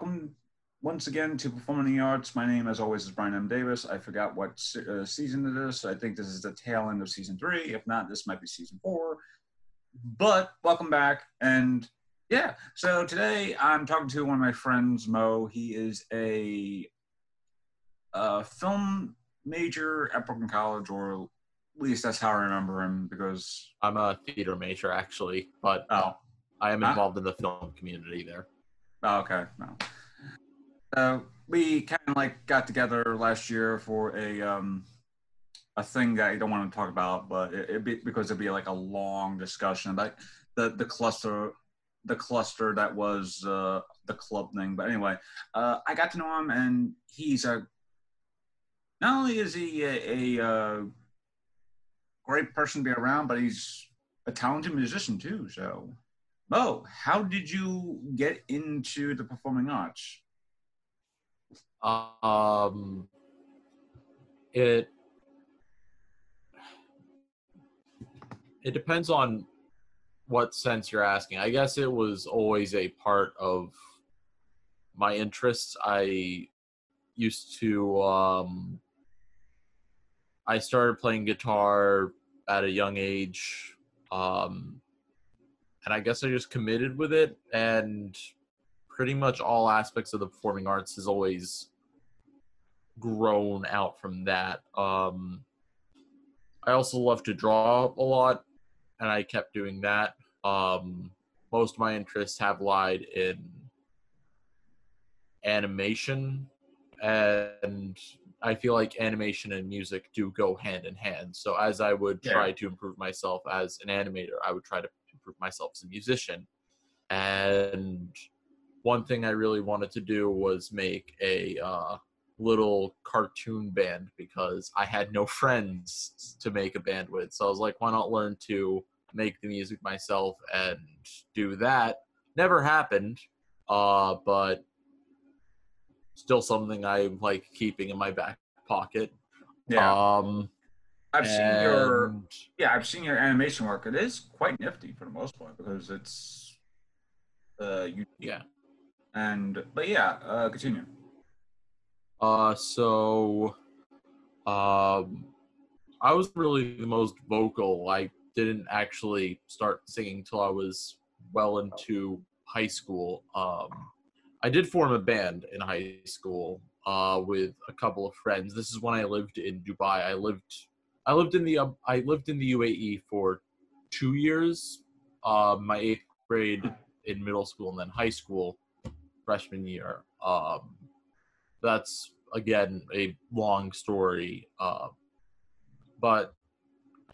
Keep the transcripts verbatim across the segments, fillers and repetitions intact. Welcome once again to Performing Arts. My name, as always, is Brian M. Davis. I forgot what se uh, season it is. So I think this is the tail end of season three. If not, this might be season four. But welcome back. And yeah, so today I'm talking to one of my friends, Mo. He is a, a film major at Brooklyn College, or at least that's how I remember him, because I'm a theater major, actually. But oh, I am involved huh? in the film community there. Oh, okay. No. Uh, we kind of like got together last year for a um, a thing that I don't want to talk about, but it, it'd be because it'd be like a long discussion about the the cluster the cluster that was uh, the club thing. But anyway, uh, I got to know him, and he's a not only is he a, a uh, great person to be around, but he's a talented musician too. So, Mo, how did you get into the performing arts? Um, it, it depends on what sense you're asking. I guess it was always a part of my interests. I used to, um, I started playing guitar at a young age, um, and I guess I just committed with it, and pretty much all aspects of the performing arts has always grown out from that. Um, I also love to draw a lot, and I kept doing that. Um, most of my interests have lied in animation, and I feel like animation and music do go hand in hand. So as I would yeah. try to improve myself as an animator, I would try to improve myself as a musician. And one thing I really wanted to do was make a uh, little cartoon band, because I had no friends to make a band with. So I was like, why not learn to make the music myself and do that? Never happened, uh, but still something I like keeping in my back pocket. Yeah. Um, I've seen your yeah, I've seen your animation work. It is quite nifty for the most part, because it's uh, you yeah. And but yeah, uh, continue. Uh, so, um, I was really the most vocal. I didn't actually start singing till I was well into high school. Um, I did form a band in high school uh, with a couple of friends. This is when I lived in Dubai. I lived, I lived in the uh, I lived in the U A E for two years. Uh, my eighth grade in middle school, and then high school. Freshman year. Um, that's again a long story. Uh, but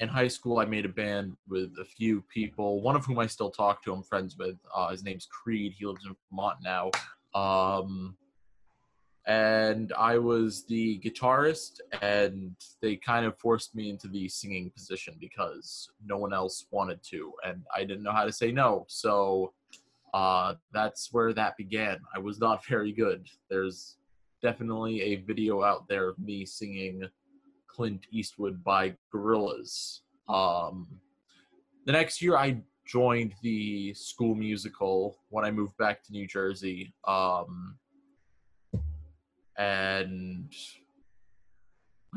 in high school, I made a band with a few people, one of whom I still talk to. I'm friends with. Uh, his name's Creed. He lives in Vermont now. Um, and I was the guitarist, and they kind of forced me into the singing position because no one else wanted to, and I didn't know how to say no. So Uh, that's where that began. I was not very good. There's definitely a video out there of me singing Clint Eastwood by Gorillaz. Um, the next year, I joined the school musical when I moved back to New Jersey. Um, and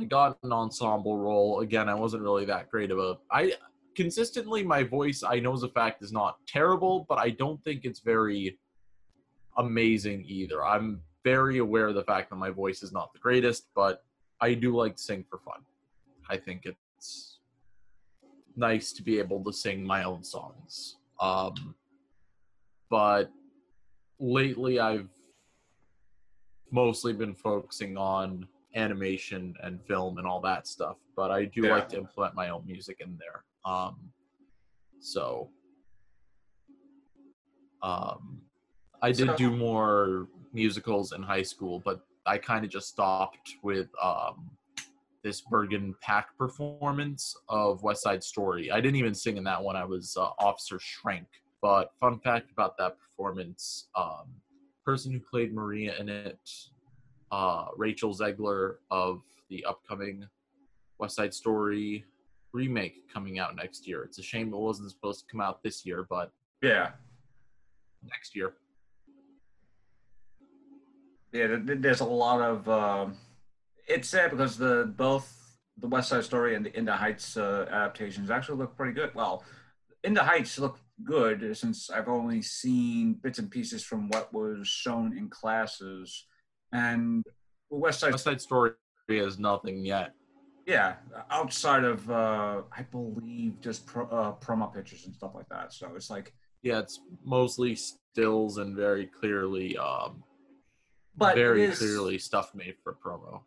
I got an ensemble role. Again, I wasn't really that great of a... I, Consistently, my voice, I know as a fact, is not terrible, but I don't think it's very amazing either. I'm very aware of the fact that my voice is not the greatest, but I do like to sing for fun. I think it's nice to be able to sing my own songs. Um, but lately, I've mostly been focusing on animation and film and all that stuff, but I do yeah. like to implement my own music in there. Um, so, um, I did do more musicals in high school, but I kind of just stopped with, um, this Bergen Pack performance of West Side Story. I didn't even sing in that one. I was, uh, Officer Schrank, but fun fact about that performance, um, person who played Maria in it, uh, Rachel Zegler of the upcoming West Side Story remake coming out next year. It's a shame it wasn't supposed to come out this year, but yeah, next year. Yeah, there's a lot of. Um, it's sad because the both the West Side Story and the In the Heights uh, adaptations actually look pretty good. Well, In the Heights look good since I've only seen bits and pieces from what was shown in classes, and West Side, West Side Story is nothing yet. Yeah, outside of, uh, I believe, just pro, uh, promo pictures and stuff like that. So it's like... Yeah, it's mostly stills and very clearly... Um, but very is, clearly stuff made for promo.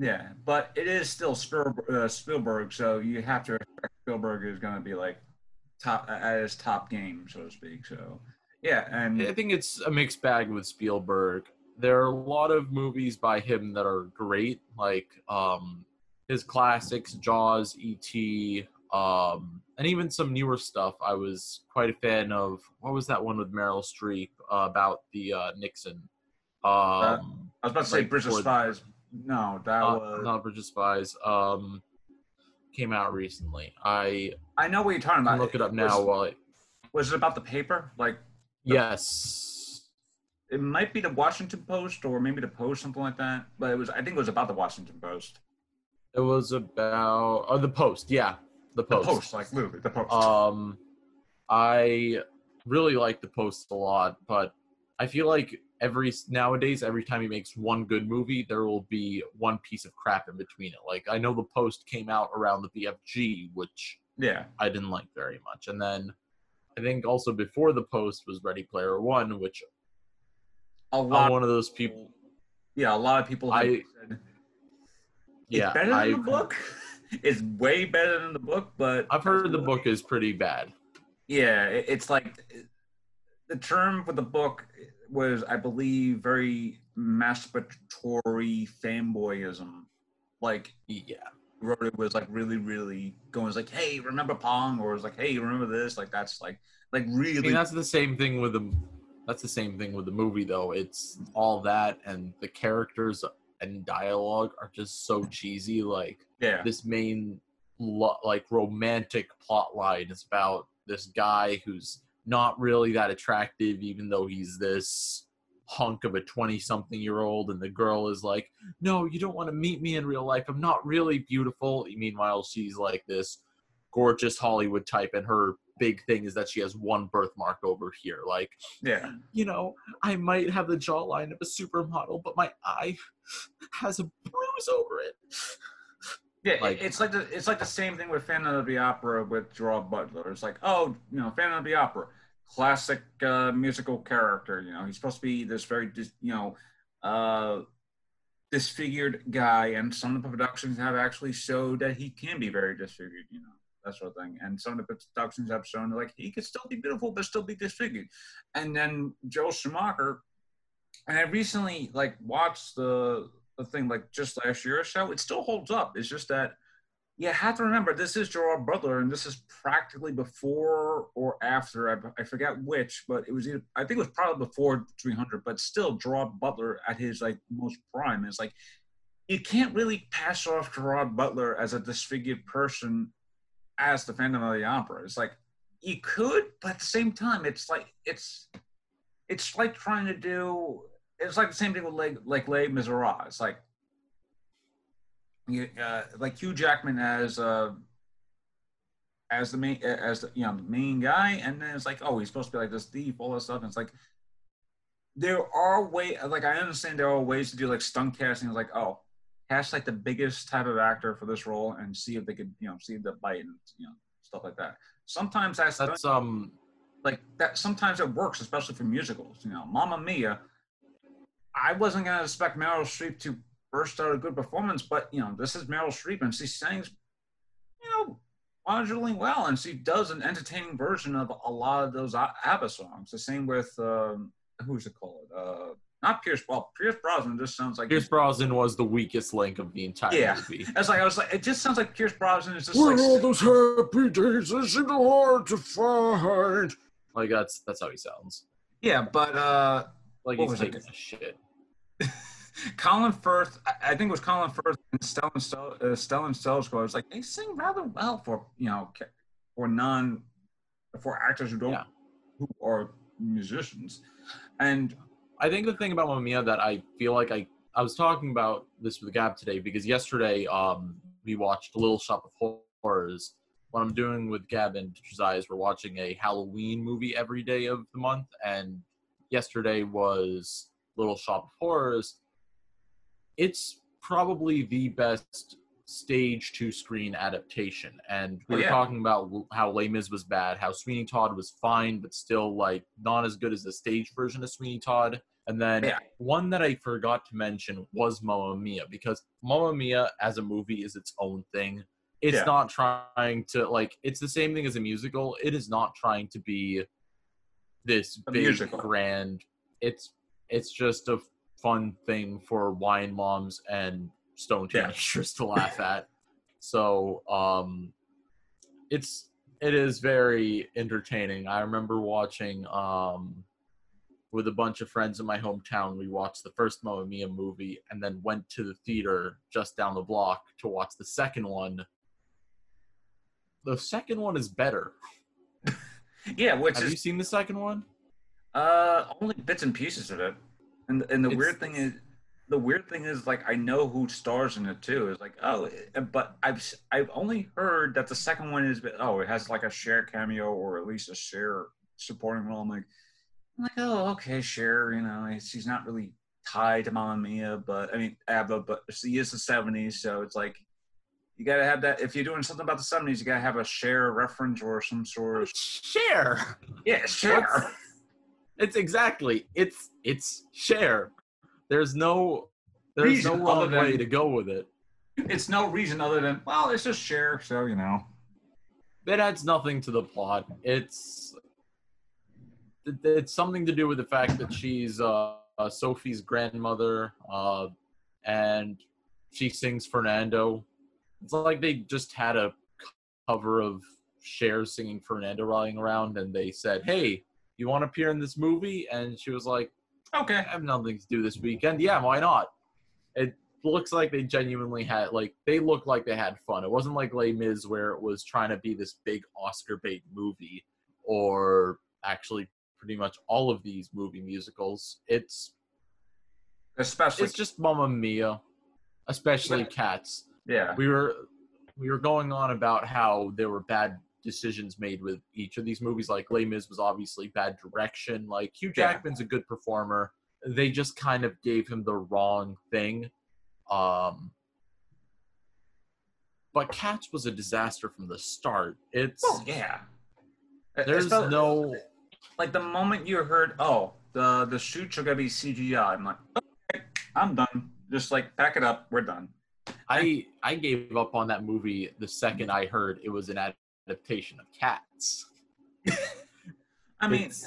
Yeah, but it is still Spielberg, uh, Spielberg so you have to expect Spielberg is going to be, like, top at his top game, so to speak. So, yeah, and... I think it's a mixed bag with Spielberg. There are a lot of movies by him that are great, like... Um, his classics, Jaws, E T, um, and even some newer stuff. I was quite a fan of, what was that one with Meryl Streep uh, about the uh, Nixon? Um, uh, I was about to say Bridge of Spies. No, that uh, was... Not Bridge of Spies. Um, came out recently. I I know what you're talking about. Look it up was, now. While I... Was it about the paper? Like the... Yes. It might be the Washington Post or maybe the Post, something like that. But it was. I think it was about the Washington Post. It was about oh, the Post, yeah, the Post. The Post, like movie, the Post. Um, I really like the Post a lot, but I feel like every nowadays, every time he makes one good movie, there will be one piece of crap in between it. Like I know the Post came out around the B F G, which yeah, I didn't like very much, and then I think also before the Post was Ready Player One, which a lot I'm one of those people. Yeah, a lot of people. I. Said, It's yeah, better than I, the book. It's way better than the book, but I've heard the book is pretty bad. Yeah, it, it's like the term for the book was, I believe, very masturbatory fanboyism. Like, yeah, wrote it was like really, really going. It's like, hey, remember Pong? Or it's like, hey, remember this? Like that's like, like really. I mean, that's the same thing with the. That's the same thing with the movie, though. It's all that, and the characters and dialogue are just so cheesy. Like yeah. This main lo- like romantic plot line is about this guy who's not really that attractive, even though he's this hunk of a twenty something year old, and the girl is like, no, you don't want to meet me in real life, I'm not really beautiful. Meanwhile, she's like this gorgeous Hollywood type, and her big thing is that she has one birthmark over here. Like, yeah, you know, I might have the jawline of a supermodel, but my eye has a bruise over it. Yeah, like, it's like the it's like the same thing with Phantom of the Opera with Gerard Butler. It's like, oh, you know, Phantom of the Opera, classic uh, musical character. You know, he's supposed to be this very, you know, uh, disfigured guy, and some of the productions have actually showed that he can be very disfigured. You know. That sort of thing. And some of the productions have shown, like, he could still be beautiful, but still be disfigured. And then Joel Schumacher, and I recently, like, watched the, the thing, like, just last year or so. It still holds up. It's just that you have to remember, this is Gerard Butler, and this is practically before or after. I, I forget which, but it was either, I think it was probably before three hundred, but still Gerard Butler at his, like, most prime. And it's like, you can't really pass off Gerard Butler as a disfigured person as the Phantom of the Opera. It's like, you could, but at the same time, it's like, it's it's like trying to do, it's like the same thing with like, like Les Misérables. It's like, you, uh, like Hugh Jackman as uh, as the main, as the, you know, the main guy, and then it's like, oh, he's supposed to be like this thief, all that stuff, and it's like, there are ways, like I understand there are ways to do like stunt casting. It's like, oh, cast like the biggest type of actor for this role and see if they could, you know, see if they bite and, you know, stuff like that. Sometimes that's, that's um like that. Sometimes it works, especially for musicals. You know, Mamma Mia. I wasn't gonna expect Meryl Streep to burst out a good performance, but you know, this is Meryl Streep, and she sings, you know, modulely well, and she does an entertaining version of a lot of those ABBA songs. The same with um, who's it called? Uh, Not Pierce. Well, Pierce Brosnan just sounds like Pierce Brosnan was the weakest link of the entire yeah. movie. That's like I was like, it just sounds like Pierce Brosnan is just Where like all those happy days that seem hard to find. Like that's that's how he sounds. Yeah, but uh, like he's taking a shit. Colin Firth, I, I think it was Colin Firth and Stellan Stel- uh, Stellan Skarsgård. Was like they sing rather well for you know for non for actors who don't yeah. who are musicians, and. I think the thing about Mamma Mia that I feel like I, I was talking about this with Gab today, because yesterday um, we watched A Little Shop of Horrors. What I'm doing with Gab and Josiah is we're watching a Halloween movie every day of the month, and yesterday was Little Shop of Horrors. It's probably the best stage to screen adaptation, and we oh, yeah. were talking about how Les Mis was bad, how Sweeney Todd was fine but still like not as good as the stage version of Sweeney Todd. And then yeah. one that I forgot to mention was Mamma Mia, because Mamma Mia as a movie is its own thing. It's yeah. not trying to like, it's the same thing as a musical. It is not trying to be this a big musical. grand it's it's just a fun thing for wine moms and stone teenagers yeah. to laugh at. So um it's it is very entertaining. I remember watching um with a bunch of friends in my hometown, we watched the first Mamma Mia movie and then went to the theater just down the block to watch the second one. The second one is better. Yeah, which have is, you seen the second one? Uh, only bits and pieces of it. And and the it's, weird thing is, the weird thing is, like, I know who stars in it too. It's like, oh, but I've I've only heard that the second one is, oh, it has like a Cher cameo or at least a Cher supporting role. I'm like, I'm like, oh, okay, Cher. You know, she's not really tied to Mamma Mia, but I mean, ABBA, but she is the seventies, so it's like, you gotta have that. If you're doing something about the seventies, you gotta have a Cher reference or some sort of Cher. Yeah, Cher. It's exactly. It's it's Cher. There's no there's reason no other way than, to go with it. It's no reason other than, well, it's just Cher, so you know. It adds nothing to the plot. It's it's something to do with the fact that she's uh, uh, Sophie's grandmother, uh, and she sings Fernando. It's like they just had a cover of Cher singing Fernando rolling around, and they said, hey, you want to appear in this movie? And she was like, okay, I have nothing to do this weekend. Yeah, why not? It looks like they genuinely had, like, they looked like they had fun. It wasn't like Les Mis where it was trying to be this big Oscar bait movie, or actually pretty much all of these movie musicals. It's especially it's just Mamma Mia, especially yeah. Cats. Yeah, we were we were going on about how there were bad decisions made with each of these movies. Like Les Mis was obviously bad direction. Like Hugh Jackman's yeah. a good performer. They just kind of gave him the wrong thing. Um, but Cats was a disaster from the start. It's oh, yeah. There's felt, no like the moment you heard, oh, the the shoots are gonna be C G I. I'm like, okay, I'm done. Just like pack it up. We're done. I I gave up on that movie the second I heard it was an ad. adaptation of Cats. I mean, it's,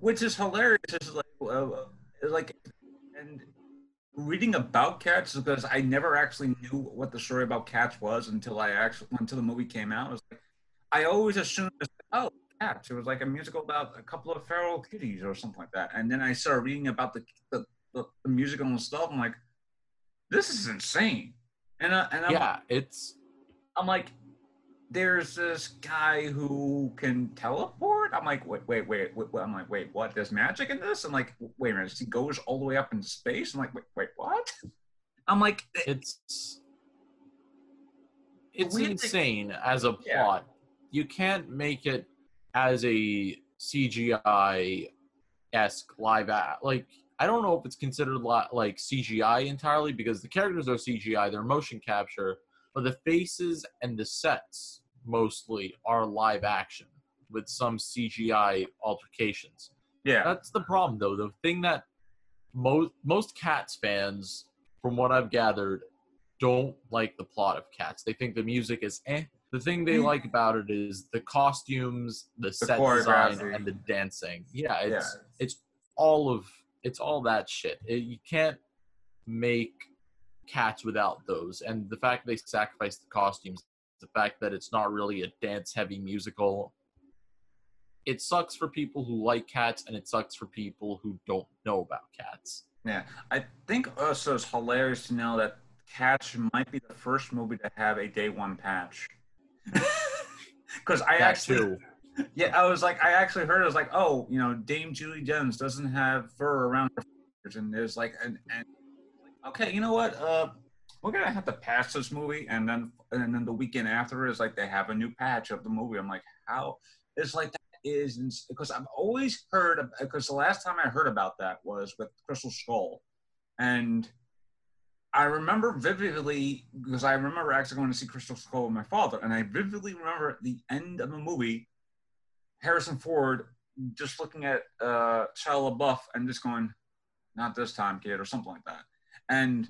which is hilarious. Is like, uh, like, and reading about Cats, because I never actually knew what the story about Cats was until I actually until the movie came out. It was like, I always assumed, it was like, oh, Cats. It was like a musical about a couple of feral kitties or something like that. And then I started reading about the the, the, the musical and stuff. I'm like, this is insane. And uh, and I'm yeah, like, it's. I'm like. There's this guy who can teleport. I'm like, wait, wait, wait, wait. I'm like, wait, what? There's magic in this? I'm like, wait a minute. He goes all the way up into space. I'm like, wait, wait, what? I'm like, it's it's insane to, as a plot. Yeah. You can't make it as a C G I-esque live act. Like, I don't know if it's considered like C G I entirely, because the characters are C G I. They're motion capture. But the faces and the sets mostly are live action with some C G I altercations. Yeah. That's the problem, though. The thing that most most Cats fans, from what I've gathered, don't like the plot of Cats. They think the music is eh. The thing they like about it is the costumes, the, the set design, and the dancing. Yeah, it's yeah. it's all of it's all that shit. It, you can't make Cats without those, and the fact they sacrificed the costumes, the fact that it's not really a dance-heavy musical, it sucks for people who like Cats, and it sucks for people who don't know about Cats. Yeah, I think also it's hilarious to know that Cats might be the first movie to have a day one patch. Because I that actually, too. Yeah, I was like, I actually heard it was like, oh, you know, Dame Julie Jones doesn't have fur around her fingers, and there's like, an, and okay, you know what? Uh, we're gonna have to patch this movie, and then and then the weekend after is like they have a new patch of the movie. I'm like, how? It's like that is because I've always heard because the last time I heard about that was with Crystal Skull, and I remember vividly because I remember actually going to see Crystal Skull with my father, and I vividly remember at the end of the movie, Harrison Ford just looking at uh, Shia LaBeouf and just going, "Not this time, kid," or something like that. And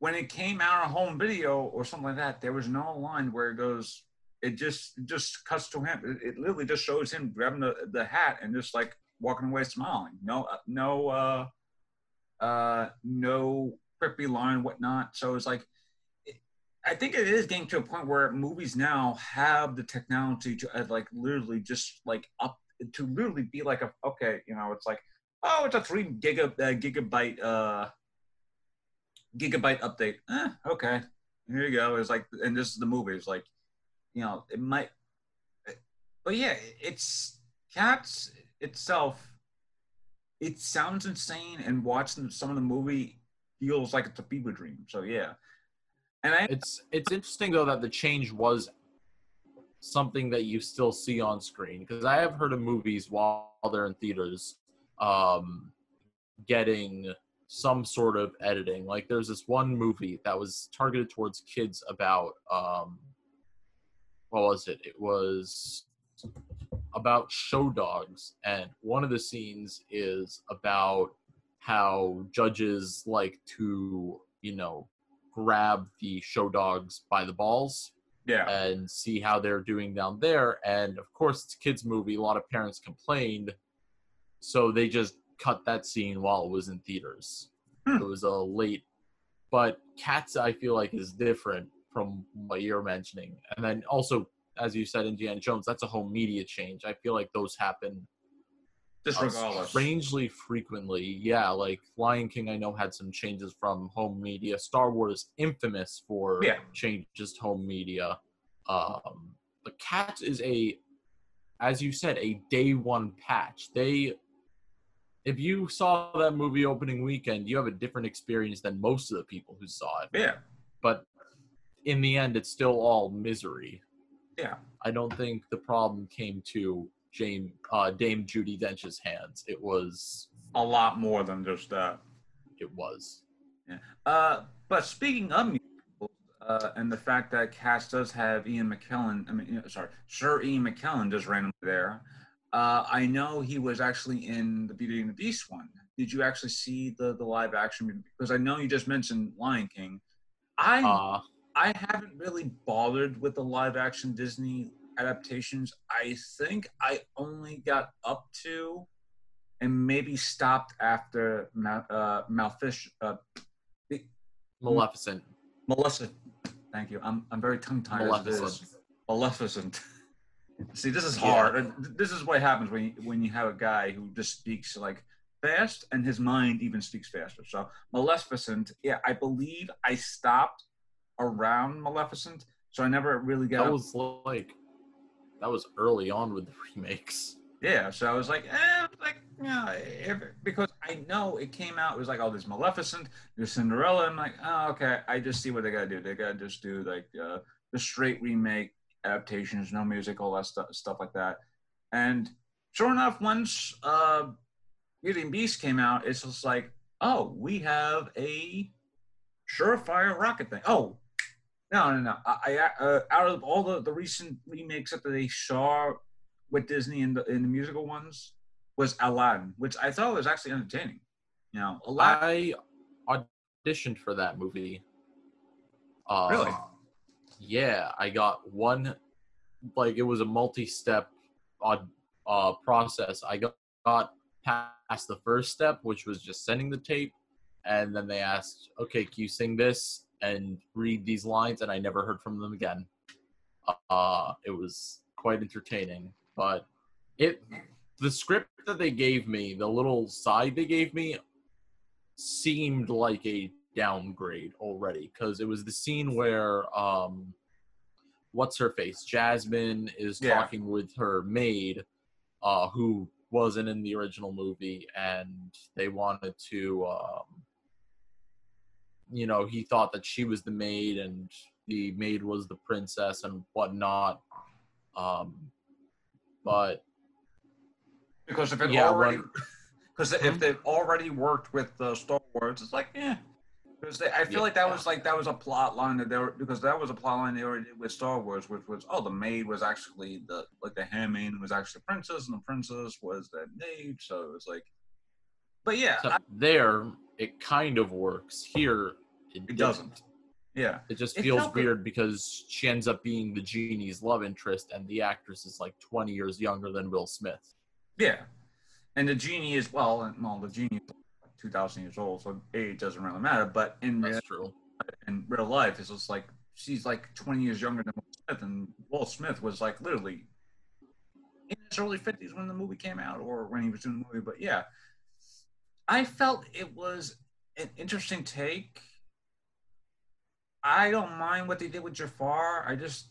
when it came out on home video or something like that, there was no line where it goes. It just it just cuts to him. It, it literally just shows him grabbing the, the hat and just like walking away smiling. No, no, uh, uh, no creepy line, whatnot. So it's like, it, I think it is getting to a point where movies now have the technology to uh, like literally just like up to literally be like a okay, you know, it's like oh, it's a three giga uh, gigabyte uh, gigabyte update. Eh, okay, here you go. It's like, and this is the movie. It's like. You know, it might, but yeah, it's Cats itself. It sounds insane, and watching some of the movie feels like it's a fever dream. So yeah, and I, it's it's interesting though that the change was something that you still see on screen because I have heard of movies while they're in theaters, um, getting some sort of editing. Like there's this one movie that was targeted towards kids about. Um, What was it? It was about show dogs, and one of the scenes is about how judges like to, you know, grab the show dogs by the balls, yeah, and see how they're doing down there. And of course, it's a kids' movie. A lot of parents complained, so they just cut that scene while it was in theaters. Hmm. It was a late, but Cats, I feel like, is different from what you're mentioning. And then also, as you said, Indiana Jones, that's a whole media change. I feel like those happen uh, strangely frequently. Yeah, like Lion King, I know, had some changes from home media. Star Wars, infamous for yeah. changes to home media. Um, but Cats is a, as you said, a day one patch. They, if you saw that movie opening weekend, you have a different experience than most of the people who saw it. Yeah. But in the end, it's still all misery. Yeah. I don't think the problem came to Jane, uh, Dame Judi Dench's hands. It was... a lot more than just that. It was. Yeah. Uh, but speaking of musicals, uh, and the fact that Cass does have Ian McKellen, I mean, you know, sorry, Sir Ian McKellen just randomly there. Uh, I know he was actually in the Beauty and the Beast one. Did you actually see the, the live action? Because I know you just mentioned Lion King. I... Uh, I haven't really bothered with the live-action Disney adaptations. I think I only got up to and maybe stopped after Ma- uh, Malfish, uh, Maleficent. Maleficent. Thank you. I'm I'm very tongue-tied. Maleficent. As it is. Maleficent. See, this is hard. Yeah. This is what happens when you, when you have a guy who just speaks like fast, and his mind even speaks faster. So Maleficent. Yeah, I believe I stopped around Maleficent, so I never really got that was up. Like that was early on with the remakes. Yeah, so I was like, eh, like yeah, if, because I know it came out. It was like, oh, there's Maleficent, there's Cinderella. I'm like, oh, okay. I just see what they gotta do. They gotta just do like uh, the straight remake adaptations, no music, all that stuff, stuff like that. And sure enough, once uh, Beauty and Beast came out, it's just like, oh, we have a surefire rocket thing. Oh. No, no, no. I, I uh, out of all the, the recent remakes that they saw with Disney in the in the musical ones was Aladdin, which I thought was actually entertaining. You know, Aladdin. I auditioned for that movie. Uh, really? Yeah, I got one. Like it was a multi-step uh, uh, process. I got, got past the first step, which was just sending the tape, and then they asked, "Okay, can you sing this and read these lines?" And I never heard from them again. Uh, it was quite entertaining, but it the script that they gave me, the little side they gave me, seemed like a downgrade already because it was the scene where um, what's her face? Jasmine is yeah. talking with her maid, uh, who wasn't in the original movie, and they wanted to, um, you know, he thought that she was the maid and the maid was the princess and whatnot. Um, but because if it yeah, already, because if they've already worked with uh, Star Wars, it's like, yeah. They, I feel yeah, like that yeah. was like that was a plot line that they were, because that was a plot line they already did with Star Wars, which was oh the maid was actually the like the handmaid was actually the princess and the princess was the maid, so it was like, but yeah, so I, there it kind of works. Here it, it doesn't. doesn't. Yeah, it just it feels weird it. because she ends up being the genie's love interest, and the actress is like twenty years younger than Will Smith. Yeah, and the genie is well, and well, the genie. two thousand years old, so age doesn't really matter, but in that's real, true in real life it's just like she's like twenty years younger than Will Smith, and Will Smith was like literally in his early fifties when the movie came out or when he was doing the movie. But yeah, I felt it was an interesting take. I don't mind what they did with Jafar. I just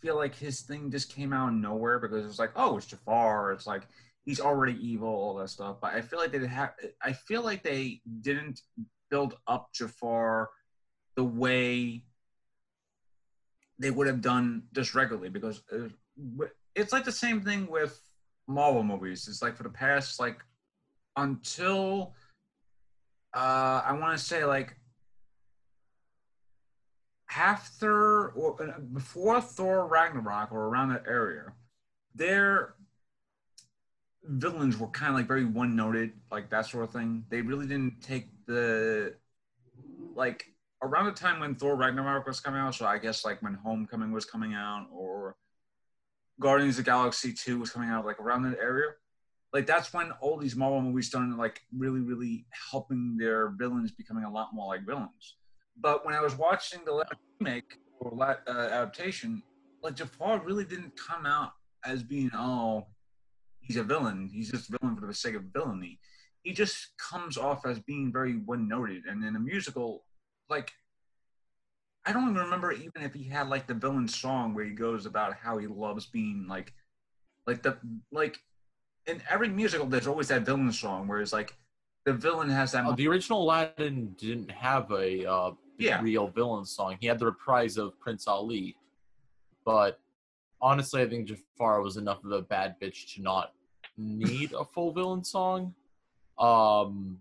feel like his thing just came out of nowhere because it's like, oh, it's Jafar, it's like he's already evil, all that stuff. But I feel like they have. I feel like they didn't build up Jafar the way they would have done just regularly, because it's like the same thing with Marvel movies. It's like for the past, like until uh, I want to say like after or before Thor Ragnarok or around that area, they're villains were kind of like very one-noted, like that sort of thing. They really didn't take the, like around the time when Thor Ragnarok was coming out, so I guess like when Homecoming was coming out or Guardians of the Galaxy two was coming out, like around that area, like that's when all these Marvel movies started like really really helping their villains becoming a lot more like villains. But when I was watching the last remake or last, uh, adaptation, like Jafar really didn't come out as being oh he's a villain. He's just a villain for the sake of villainy. He just comes off as being very one-noted. And in a musical, like, I don't even remember even if he had, like, the villain song where he goes about how he loves being, like, like, the, like, in every musical, there's always that villain song where it's, like, the villain has that... Uh, the original Aladdin didn't have a uh, yeah. real villain song. He had the reprise of Prince Ali, but... honestly, I think Jafar was enough of a bad bitch to not need a full villain song. Um,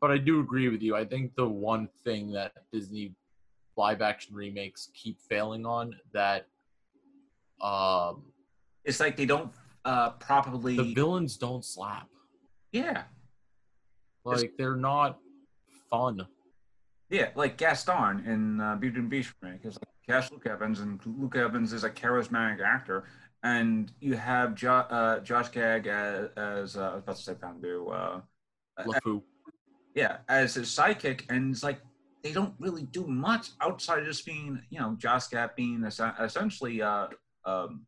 but I do agree with you. I think the one thing that Disney live-action remakes keep failing on that... Um, it's like they don't uh, properly... The villains don't slap. Yeah. Like, it's... they're not fun. Yeah, like Gaston in uh, Beauty and the Beast remake. It's like, cast Luke Evans, and Luke Evans is a charismatic actor, and you have jo uh, Josh Gad as, as uh, I was about to say Pandu, uh, as, yeah, as his sidekick, and it's like they don't really do much outside of just being, you know, Josh Gad being es essentially uh, um,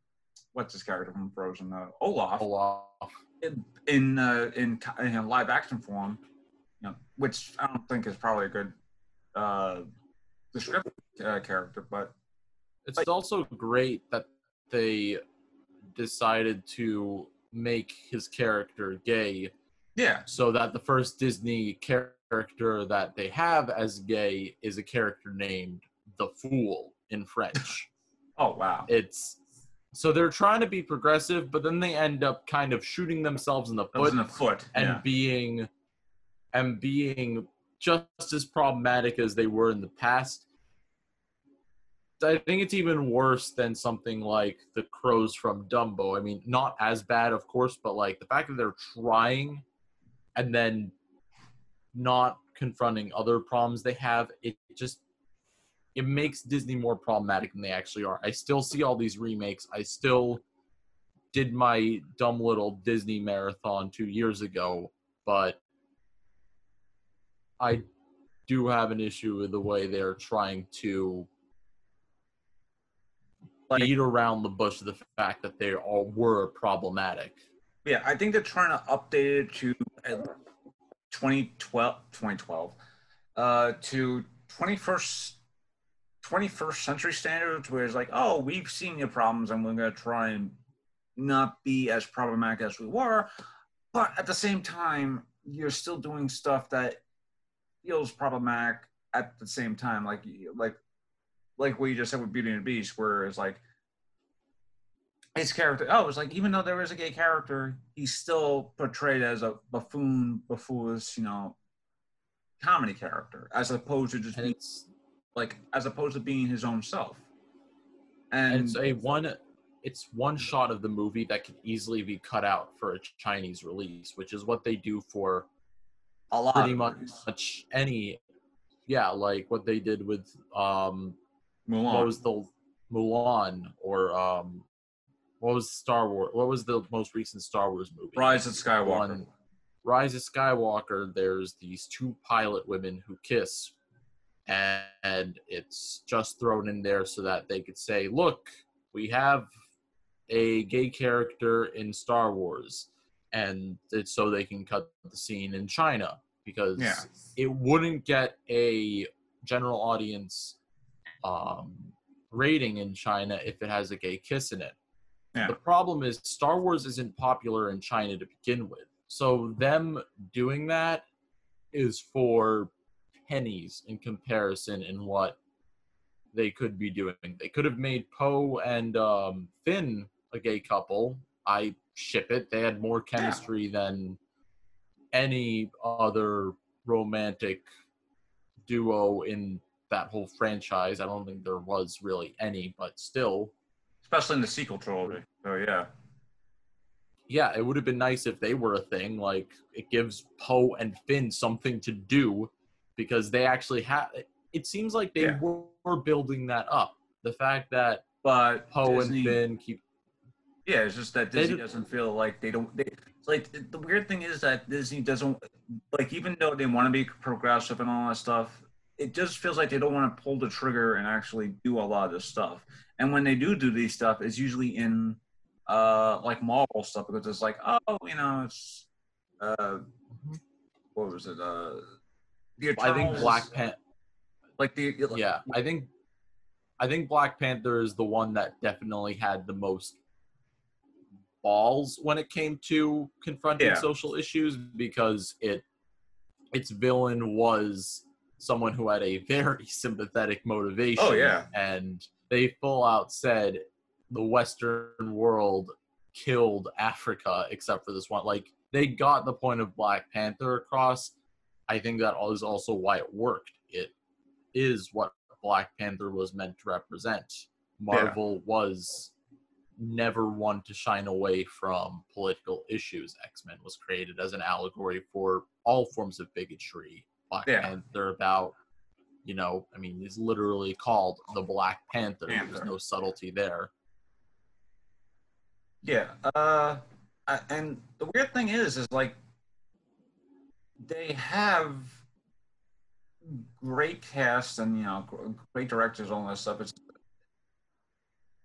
what's his character from Frozen, uh, Olaf, Olaf in in, uh, in in live action form, you know, which I don't think is probably a good uh, description. Uh, character, but it's like, also great that they decided to make his character gay. Yeah. So that the first Disney character that they have as gay is a character named The Fool in French. Oh wow. It's so they're trying to be progressive, but then they end up kind of shooting themselves in the foot, in the foot. and yeah. being and being just as problematic as they were in the past. I think it's even worse than something like the crows from Dumbo. I mean, not as bad, of course, but like the fact that they're trying and then not confronting other problems they have, it just, it makes Disney more problematic than they actually are. I still see all these remakes. I still did my dumb little Disney marathon two years ago, but I do have an issue with the way they're trying to beat around the bush of the fact that they all were problematic. Yeah, I think they're trying to update it to twenty twelve, twenty twelve, uh, to twenty-first, twenty-first century standards, where it's like, oh, we've seen your problems and we're going to try and not be as problematic as we were. But at the same time, you're still doing stuff that feels problematic at the same time. Like, like, like what you just said with Beauty and the Beast, where it's like, his character, oh, it's like, even though there is a gay character, he's still portrayed as a buffoon, buffoonish, you know, comedy character, as opposed to just being, like, as opposed to being his own self. And, and it's a one, it's one shot of the movie that could easily be cut out for a Chinese release, which is what they do for a lot, pretty much, much any, yeah, like what they did with um, Mulan. What was the Mulan or um. What was Star Wars? What was the most recent Star Wars movie? Rise of Skywalker. One, Rise of Skywalker. There's these two pilot women who kiss, and, and it's just thrown in there so that they could say, "Look, we have a gay character in Star Wars," and it's so they can cut the scene in China because yeah. it wouldn't get a general audience um, rating in China if it has a gay kiss in it. Yeah. The problem is Star Wars isn't popular in China to begin with. So them doing that is for pennies in comparison in what they could be doing. They could have made Poe and um, Finn a gay couple. I ship it. They had more chemistry yeah. than any other romantic duo in that whole franchise. I don't think there was really any, but still... Especially in the sequel trilogy. Oh, yeah. Yeah, it would have been nice if they were a thing. Like, it gives Poe and Finn something to do because they actually have... It seems like they yeah. were building that up. The fact that but Poe Disney, and Finn keep... Yeah, it's just that Disney doesn't feel like they don't... They, like, the weird thing is that Disney doesn't... Like, even though they want to be progressive and all that stuff, it just feels like they don't want to pull the trigger and actually do a lot of this stuff. And when they do do these stuff, it's usually in, uh, like, Marvel stuff, because it's like, oh, you know, it's, uh, what was it? Uh, the Eternals, I think Black Panther. Like the like, yeah, I think, I think Black Panther is the one that definitely had the most balls when it came to confronting yeah. social issues, because it, its villain was someone who had a very sympathetic motivation. Oh yeah, and. They full out said the Western world killed Africa except for this one. Like, they got the point of Black Panther across. I think that is also why it worked. It is what Black Panther was meant to represent. Marvel yeah. was never one to shine away from political issues. X-Men was created as an allegory for all forms of bigotry. Black yeah. Panther about... You know, I mean, he's literally called the Black Panther. Panther. There's no subtlety there. Yeah, uh, I, and the weird thing is, is like, they have great casts and, you know, great directors, all that stuff. It's,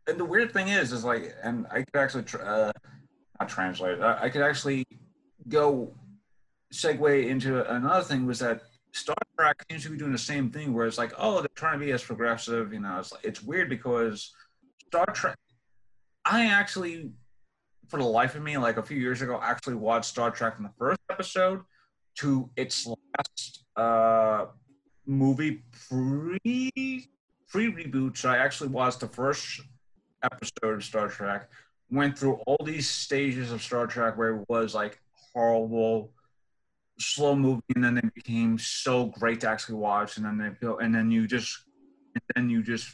and the weird thing is, is like, and I could actually, tra- uh, not translate, I, I could actually go segue into another thing, was that Star Trek seems to be doing the same thing, where it's like, oh, they're trying to be as progressive, you know. It's like, it's weird because Star Trek. I actually, for the life of me, like a few years ago, actually watched Star Trek from the first episode to its last uh, movie pre pre reboot. So I actually watched the first episode of Star Trek, went through all these stages of Star Trek where it was like horrible. Slow movie, and then it became so great to actually watch, and then they feel, and then you just, and then you just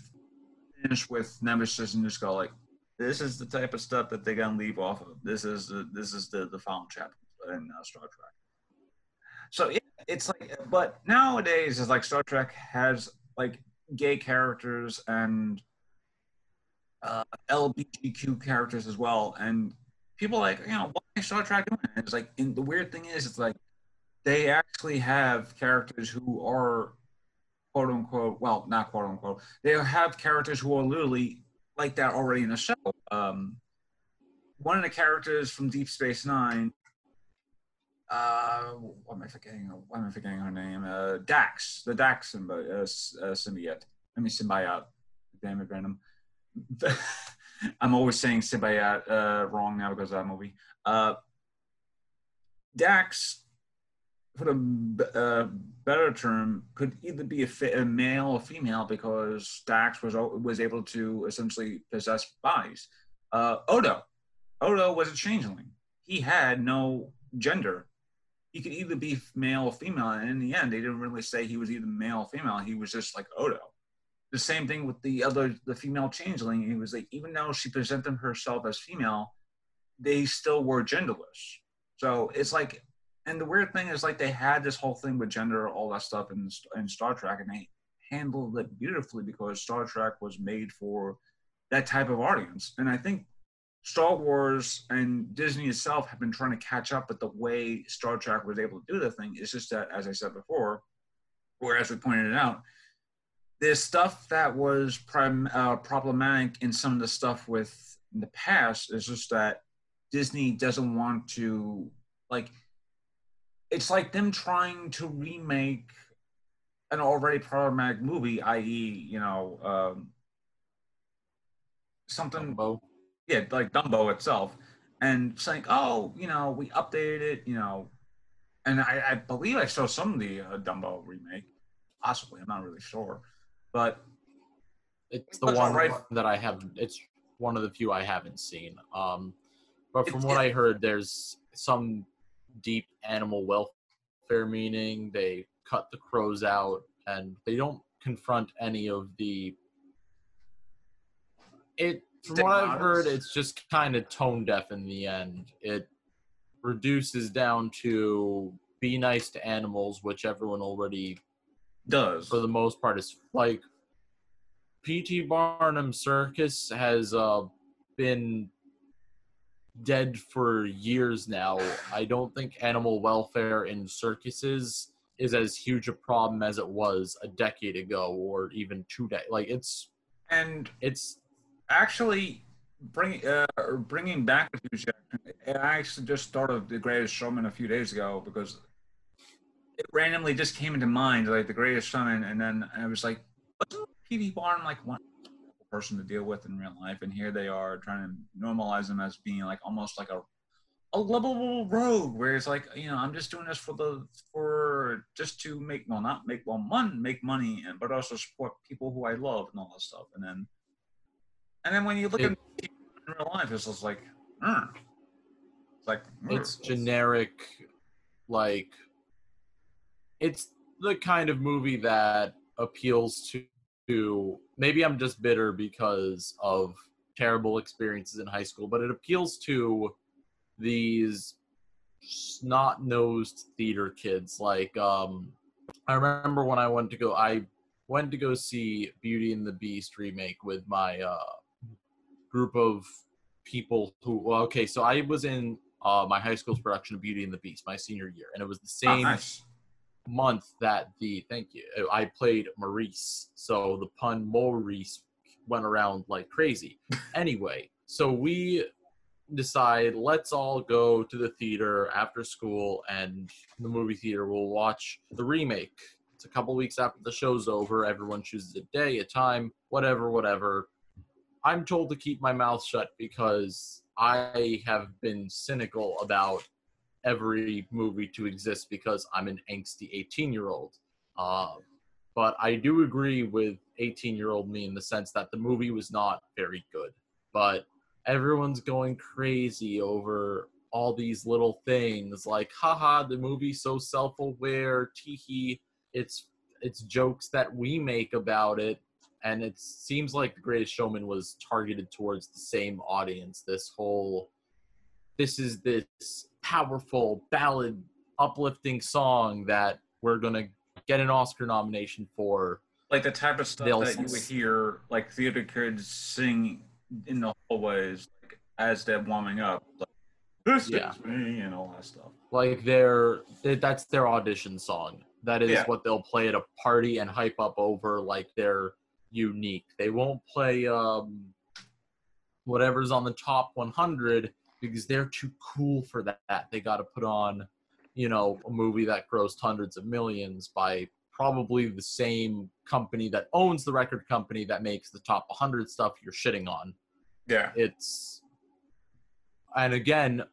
finish with Nemesis, and just go like, this is the type of stuff that they're gonna leave off of. This is the this is the the final chapter in uh, Star Trek. So it, it's like, but nowadays it's like Star Trek has like gay characters and uh, L G B T Q characters as well, and people are like, you know, why is Star Trek doing it? It's like, and the weird thing is, it's like. They actually have characters who are, quote unquote, well, not quote unquote. They have characters who are literally like that already in the show. Um, one of the characters from Deep Space Nine, uh, what am I forgetting? What am I forgetting her name? Uh, Dax, the Dax symbi- uh, uh, symbiote. let me Symbiote, damn it, Venom. I'm always saying Symbiote uh, wrong now because of that movie. Uh, Dax, for a uh, better term, could either be a, a male or female, because Dax was was able to essentially possess bodies. Uh, Odo, Odo was a changeling. He had no gender. He could either be male or female, and in the end, they didn't really say he was either male or female. He was just like Odo. The same thing with the other, the female changeling. It was like, even though she presented herself as female, they still were genderless. So it's like, and the weird thing is, like, they had this whole thing with gender, all that stuff in, in Star Trek, and they handled it beautifully because Star Trek was made for that type of audience. And I think Star Wars and Disney itself have been trying to catch up with the way Star Trek was able to do the thing. It's just that, as I said before, or as we pointed it out, there's stuff that was prim, uh, problematic in some of the stuff with in the past. It's just that Disney doesn't want to, like, it's like them trying to remake an already problematic movie, that is, you know, um, something, Dumbo. yeah, like Dumbo itself, and saying, oh, you know, we updated it, you know, and I, I believe I saw some of the uh, Dumbo remake, possibly, I'm not really sure, but it's the one right. that I have. It's one of the few I haven't seen. Um, but from it's, what it, I heard, there's some deep animal welfare meaning. They cut the crows out, and they don't confront any of the it from what I've heard, it's just kind of tone deaf in the end. It reduces down to be nice to animals, which everyone already does for the most part. It's like P T Barnum Circus has uh been dead for years now. I don't think animal welfare in circuses is as huge a problem as it was a decade ago, or even two days. Like it's and it's actually bring uh, bringing back Hugh Jackman. I actually just started The Greatest Showman a few days ago because it randomly just came into mind, like The Greatest Showman, and then I was like, P T Barnum, like one person to deal with in real life, and here they are trying to normalize them as being like almost like a a lovable rogue, where it's like, you know, I'm just doing this for the for just to make well not make well one make money, and but also support people who I love and all that stuff. And then and then when you look it, at in real life, it's just like mm. it's like mm. it's generic, like it's the kind of movie that appeals to. To, maybe I'm just bitter because of terrible experiences in high school, but it appeals to these snot-nosed theater kids. Like, um, I remember when I went to go, I went to go see Beauty and the Beast remake with my uh, group of people who, well, okay, so I was in uh, my high school's production of Beauty and the Beast my senior year, and it was the same... Oh, nice. month that the thank you I played Maurice, so the pun Maurice went around like crazy. Anyway, so we decide let's all go to the theater after school, and the movie theater will watch the remake. It's a couple weeks after the show's over. Everyone chooses a day, a time, whatever whatever I'm told to keep my mouth shut because I have been cynical about every movie to exist because I'm an angsty eighteen-year-old. Uh, but I do agree with eighteen-year-old me in the sense that the movie was not very good. But everyone's going crazy over all these little things like, haha, the movie's so self-aware, tee-hee. It's, it's jokes that we make about it. And it seems like The Greatest Showman was targeted towards the same audience. This whole, this is this... powerful ballad uplifting song that we're gonna get an Oscar nomination for, like the type of stuff They'll that you would hear like theater kids sing in the hallways, like, as they're warming up, like, this yeah. is me and all that stuff, like their that's their audition song. That is yeah. what they'll play at a party and hype up over, like they're unique. They won't play um whatever's on the top one hundred because they're too cool for that. They got to put on, you know, a movie that grossed hundreds of millions by probably the same company that owns the record company that makes the top one hundred stuff you're shitting on. Yeah. It's, and again,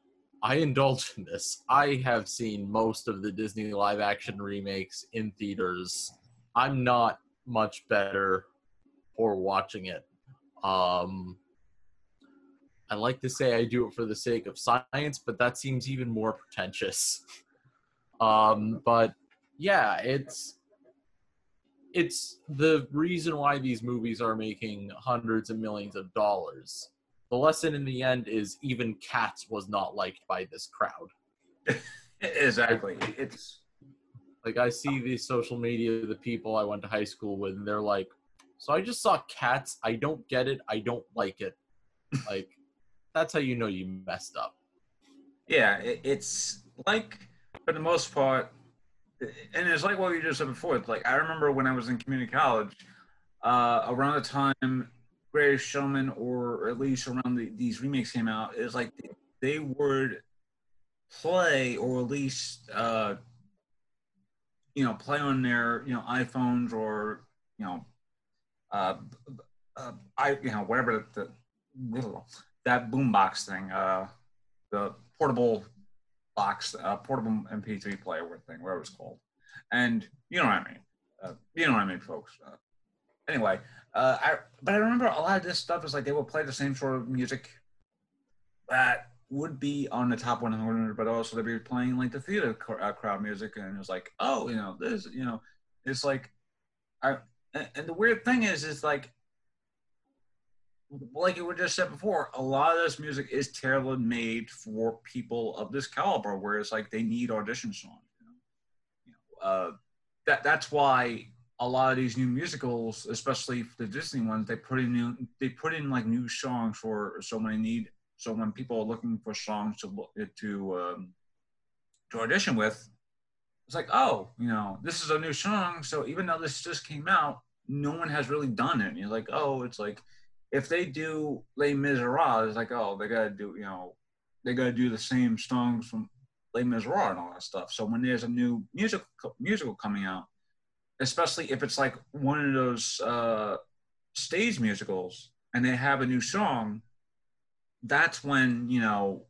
I indulge in this. I have seen most of the Disney live action remakes in theaters. I'm not much better for watching it. Um, I like to say I do it for the sake of science, but that seems even more pretentious. Um, but yeah, it's, it's the reason why these movies are making hundreds of millions of dollars. The lesson in the end is even Cats was not liked by this crowd. Exactly. It's like, I see these social media, the people I went to high school with, and they're like, so I just saw Cats. I don't get it. I don't like it. Like, that's how you know you messed up. Yeah, it, it's like, for the most part, and it's like what you just said before. It's like, I remember when I was in community college, uh, around the time Greatest Showman, or at least around the, these remakes came out, it was like they, they would play, or at least, uh, you know, play on their, you know, iPhones, or, you know, Uh, uh, I you know whatever the, the that boombox thing, uh, the portable box, uh, portable M P three player thing, whatever it's called, and you know what I mean, uh, you know what I mean, folks. Uh, anyway, uh, I but I remember a lot of this stuff is like they would play the same sort of music that would be on the top one hundred, but also they'd be playing like the theater cr- uh, crowd music, and it was like, oh, you know, this, you know, it's like, I. And the weird thing is, it's like, like you were just said before, a lot of this music is terribly made for people of this caliber, where it's like they need audition songs. You know? You know, uh, that that's why a lot of these new musicals, especially the Disney ones, they put in new, they put in like new songs for so many need. So when people are looking for songs to to um, to audition with. It's like, oh, you know, this is a new song, so even though this just came out, no one has really done it. And you're like, oh, it's like, if they do Les Misérables, it's like, oh, they gotta do, you know, they gotta do the same songs from Les Misérables and all that stuff. So when there's a new musical musical coming out, especially if it's like one of those uh, stage musicals and they have a new song, that's when, you know,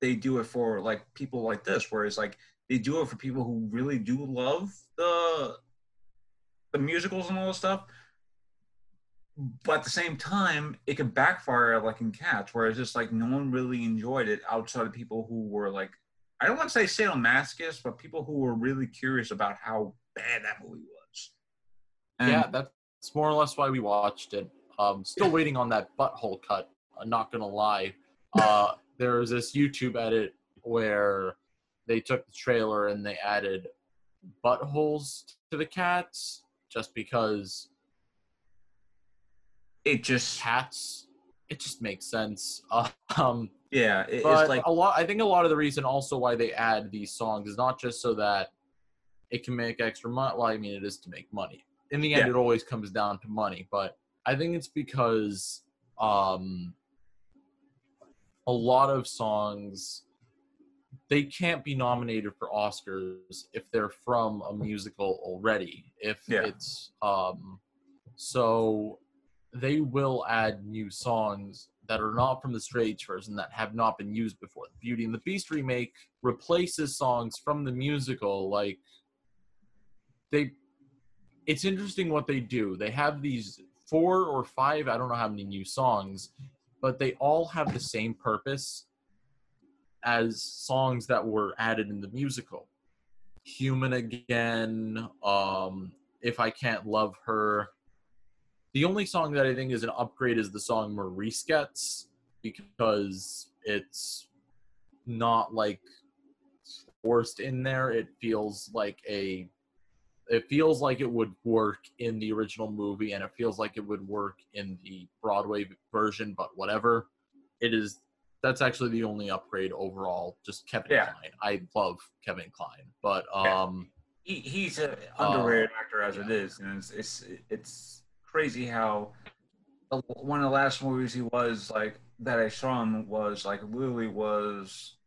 they do it for like people like this, where it's like, they do it for people who really do love the the musicals and all this stuff. But at the same time, it could backfire like in Cats, where it's just like no one really enjoyed it outside of people who were like, I don't want to say sadomasochists, but people who were really curious about how bad that movie was. And yeah, that's more or less why we watched it. Um, still waiting on that butthole cut, I'm not going to lie. Uh, there was this YouTube edit where they took the trailer and they added buttholes to the cats just because it just cats. It just makes sense. Um, yeah, it, but it's like a lot. I think a lot of the reason also why they add these songs is not just so that it can make extra money. Well, I mean, it is to make money. In the end, yeah. It always comes down to money. But I think it's because um, a lot of songs, they can't be nominated for Oscars if they're from a musical already. If yeah. it's um, so they will add new songs that are not from the stage version that have not been used before. The Beauty and the Beast remake replaces songs from the musical. Like they, it's interesting what they do. They have these four or five, I don't know how many new songs, but they all have the same purpose as songs that were added in the musical. Human Again, um, If I Can't Love Her. The only song that I think is an upgrade is the song Maurice gets, because it's not like forced in there. It feels like a, it feels like it would work in the original movie, and it feels like it would work in the Broadway version, but whatever. It is That's actually the only upgrade overall. Just Kevin yeah. Kline. I love Kevin Kline, but um, he, he's an underrated uh, actor as yeah. it is, and it's, it's it's crazy how one of the last movies he was like that I saw him was like literally was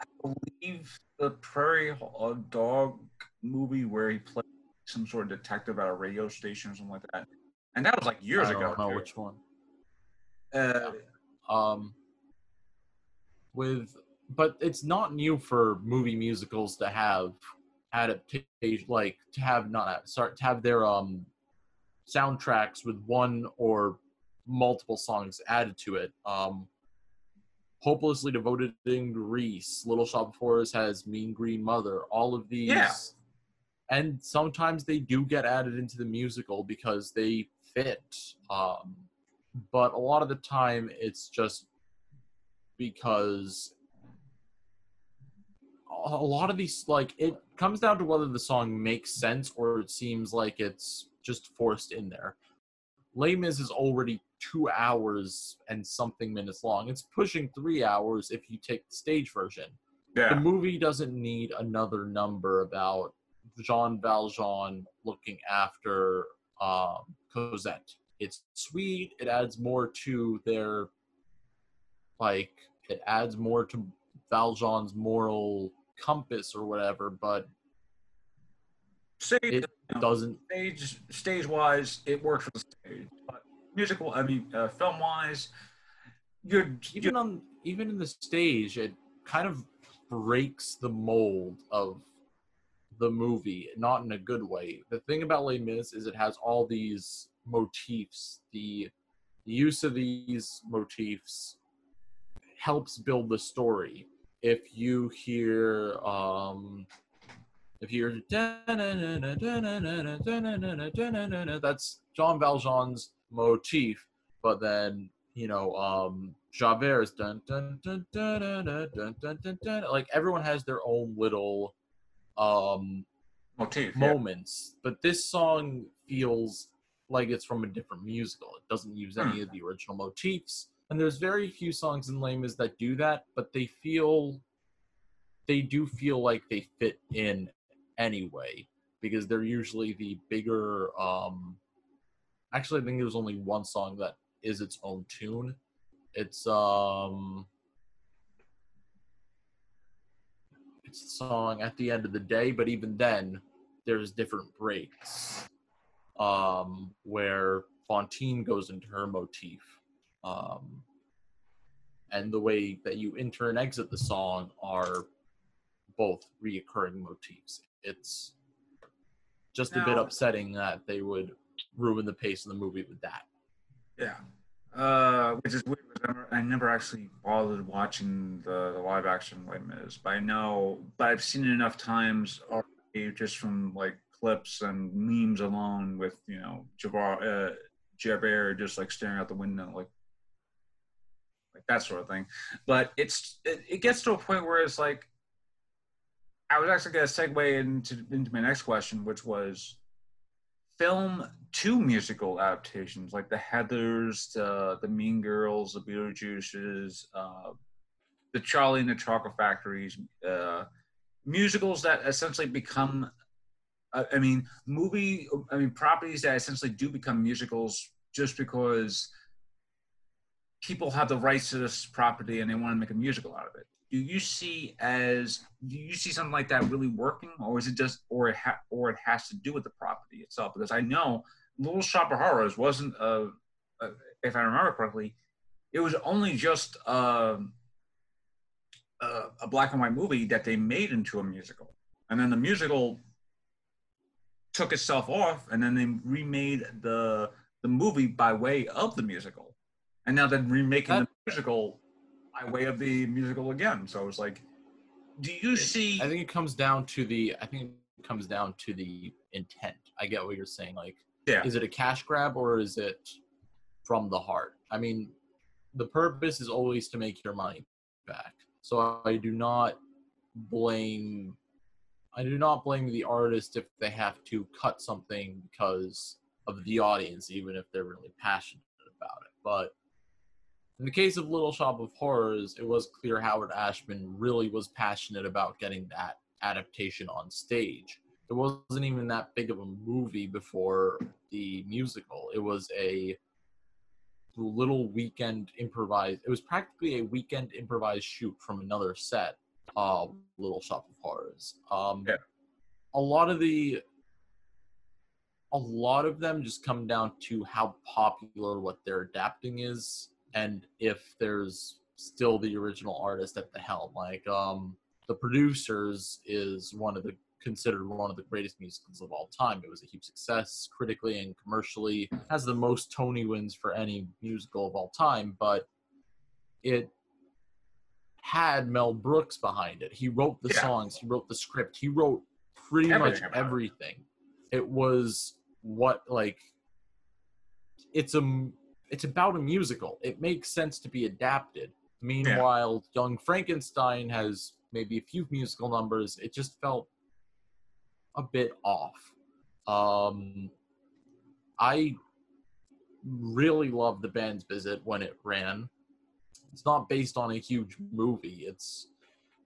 I believe the Prairie Dog movie where he played some sort of detective at a radio station or something like that. And that was like years ago. I don't know which one. Uh, um, with but it's not new for movie musicals to have adaptation, like to have not sorry to have their um soundtracks with one or multiple songs added to it. Um, Hopelessly Devoted in Greece, Little Shop of Horrors has Mean Green Mother. All of these. Yeah. And sometimes they do get added into the musical because they fit. Um, but a lot of the time it's just because a lot of these, like, it comes down to whether the song makes sense or it seems like it's just forced in there. Les Mis is already two hours and something minutes long. It's pushing three hours if you take the stage version. Yeah. The movie doesn't need another number about Jean Valjean looking after um, Cosette. It's sweet. It adds more to their, like, it adds more to Valjean's moral compass or whatever, but stage, it doesn't. Stage, stage-wise, it works for the stage. But musical, I mean, uh, film-wise, you're, even you're, on even in the stage, it kind of breaks the mold of the movie, not in a good way. The thing about Les Mis is it has all these motifs. The use of these motifs helps build the story. If you hear, um, if you hear, that's Jean Valjean's motif, but then, you know, um, Javert's dun dun dun dun dun dun dun dun dun dun. Like, everyone has their own little um motif, moments, yeah. But this song feels like it's from a different musical. It doesn't use any mm. of the original motifs, and there's very few songs in Les Mis that do that, but they feel they do feel like they fit in anyway, because they're usually the bigger um actually I think there's only one song that is its own tune. It's um It's a song At the End of the Day, but even then, there's different breaks um, where Fantine goes into her motif. Um, and the way that you enter and exit the song are both reoccurring motifs. It's just now, a bit upsetting that they would ruin the pace of the movie with that. Yeah. Uh, which is weird. I never, I never actually bothered watching the, the live action Les Mis, but I know, but I've seen it enough times already, just from like clips and memes alone, with, you know, Jafar, uh, Javert just like staring out the window, like like that sort of thing. But it's it, it gets to a point where it's like, I was actually going to segue into into my next question, which was film to musical adaptations, like the Heathers, uh, the Mean Girls, the Beetlejuices, uh, the Charlie and the Chocolate Factories, uh, musicals that essentially become, uh, I mean, movie, I mean, properties that essentially do become musicals just because people have the rights to this property and they want to make a musical out of it. Do you see as do you see something like that really working, or is it just or it ha- or it has to do with the property itself? Because I know Little Shop of Horrors wasn't a, a if I remember correctly, it was only just a, a, a black and white movie that they made into a musical, and then the musical took itself off, and then they remade the the movie by way of the musical, and now they're remaking that- the musical. Way of the musical again. So I was like, do you see I think it comes down to the I think it comes down to the intent. I get what you're saying. Like, yeah. Is it a cash grab or is it from the heart? I mean, the purpose is always to make your money back. So I do not blame I do not blame the artist if they have to cut something because of the audience, even if they're really passionate about it. But in the case of Little Shop of Horrors, it was clear Howard Ashman really was passionate about getting that adaptation on stage. It wasn't even that big of a movie before the musical. It was a little weekend improvised. It was practically a weekend improvised shoot from another set of Little Shop of Horrors. Um, yeah. a lot of the, a lot of them just come down to how popular what they're adapting is, and if there's still the original artist at the helm. Like, um, The Producers is one of the, considered one of the greatest musicals of all time. It was a huge success critically and commercially. It has the most Tony wins for any musical of all time, but it had Mel Brooks behind it. He wrote the yeah. songs, he wrote the script, he wrote pretty everything much everything. It. it was what, like, it's a, it's about a musical. It makes sense to be adapted. Meanwhile, yeah. Young Frankenstein has maybe a few musical numbers. It just felt a bit off. Um, I really loved The Band's Visit when it ran. It's not based on a huge movie. It's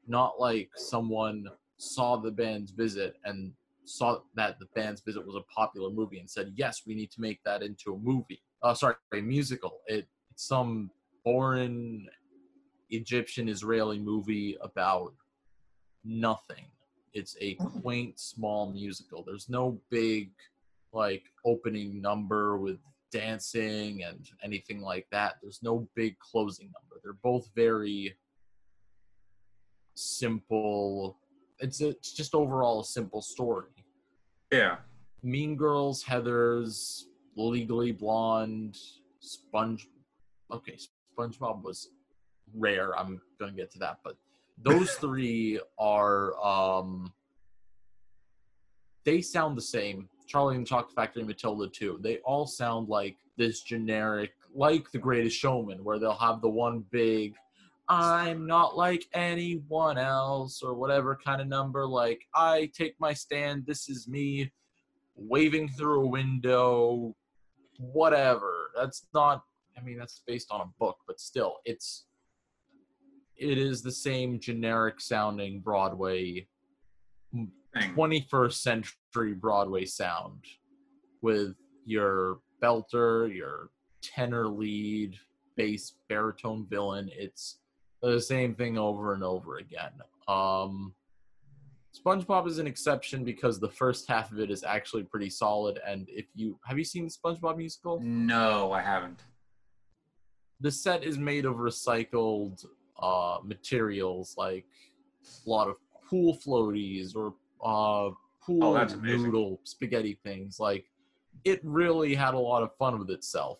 not like someone saw The Band's Visit and saw that The Band's Visit was a popular movie and said, yes, we need to make that into a movie. Uh, sorry, a musical. It, it's some foreign Egyptian-Israeli movie about nothing. It's a quaint, small musical. There's no big, like, opening number with dancing and anything like that. There's no big closing number. They're both very simple. It's, it's just overall a simple story. Yeah. Mean Girls, Heathers, Legally Blonde, Sponge... Okay, SpongeBob was rare. I'm going to get to that, but those three are... Um, they sound the same. Charlie and the Chocolate Factory and Matilda too. They all sound like this generic... Like The Greatest Showman, where they'll have the one big... I'm not like anyone else, or whatever kind of number. Like, I take my stand, this is me, waving through a window, whatever. That's not... I mean, that's based on a book, but still, it's... It is the same generic-sounding Broadway, twenty-first century Broadway sound, with your belter, your tenor lead, bass, baritone villain. It's the same thing over and over again. Um, SpongeBob is an exception because the first half of it is actually pretty solid. And if you have you seen the SpongeBob musical? No, I haven't. The set is made of recycled uh materials, like a lot of pool floaties or uh pool oh, noodle spaghetti things. Like, it really had a lot of fun with itself.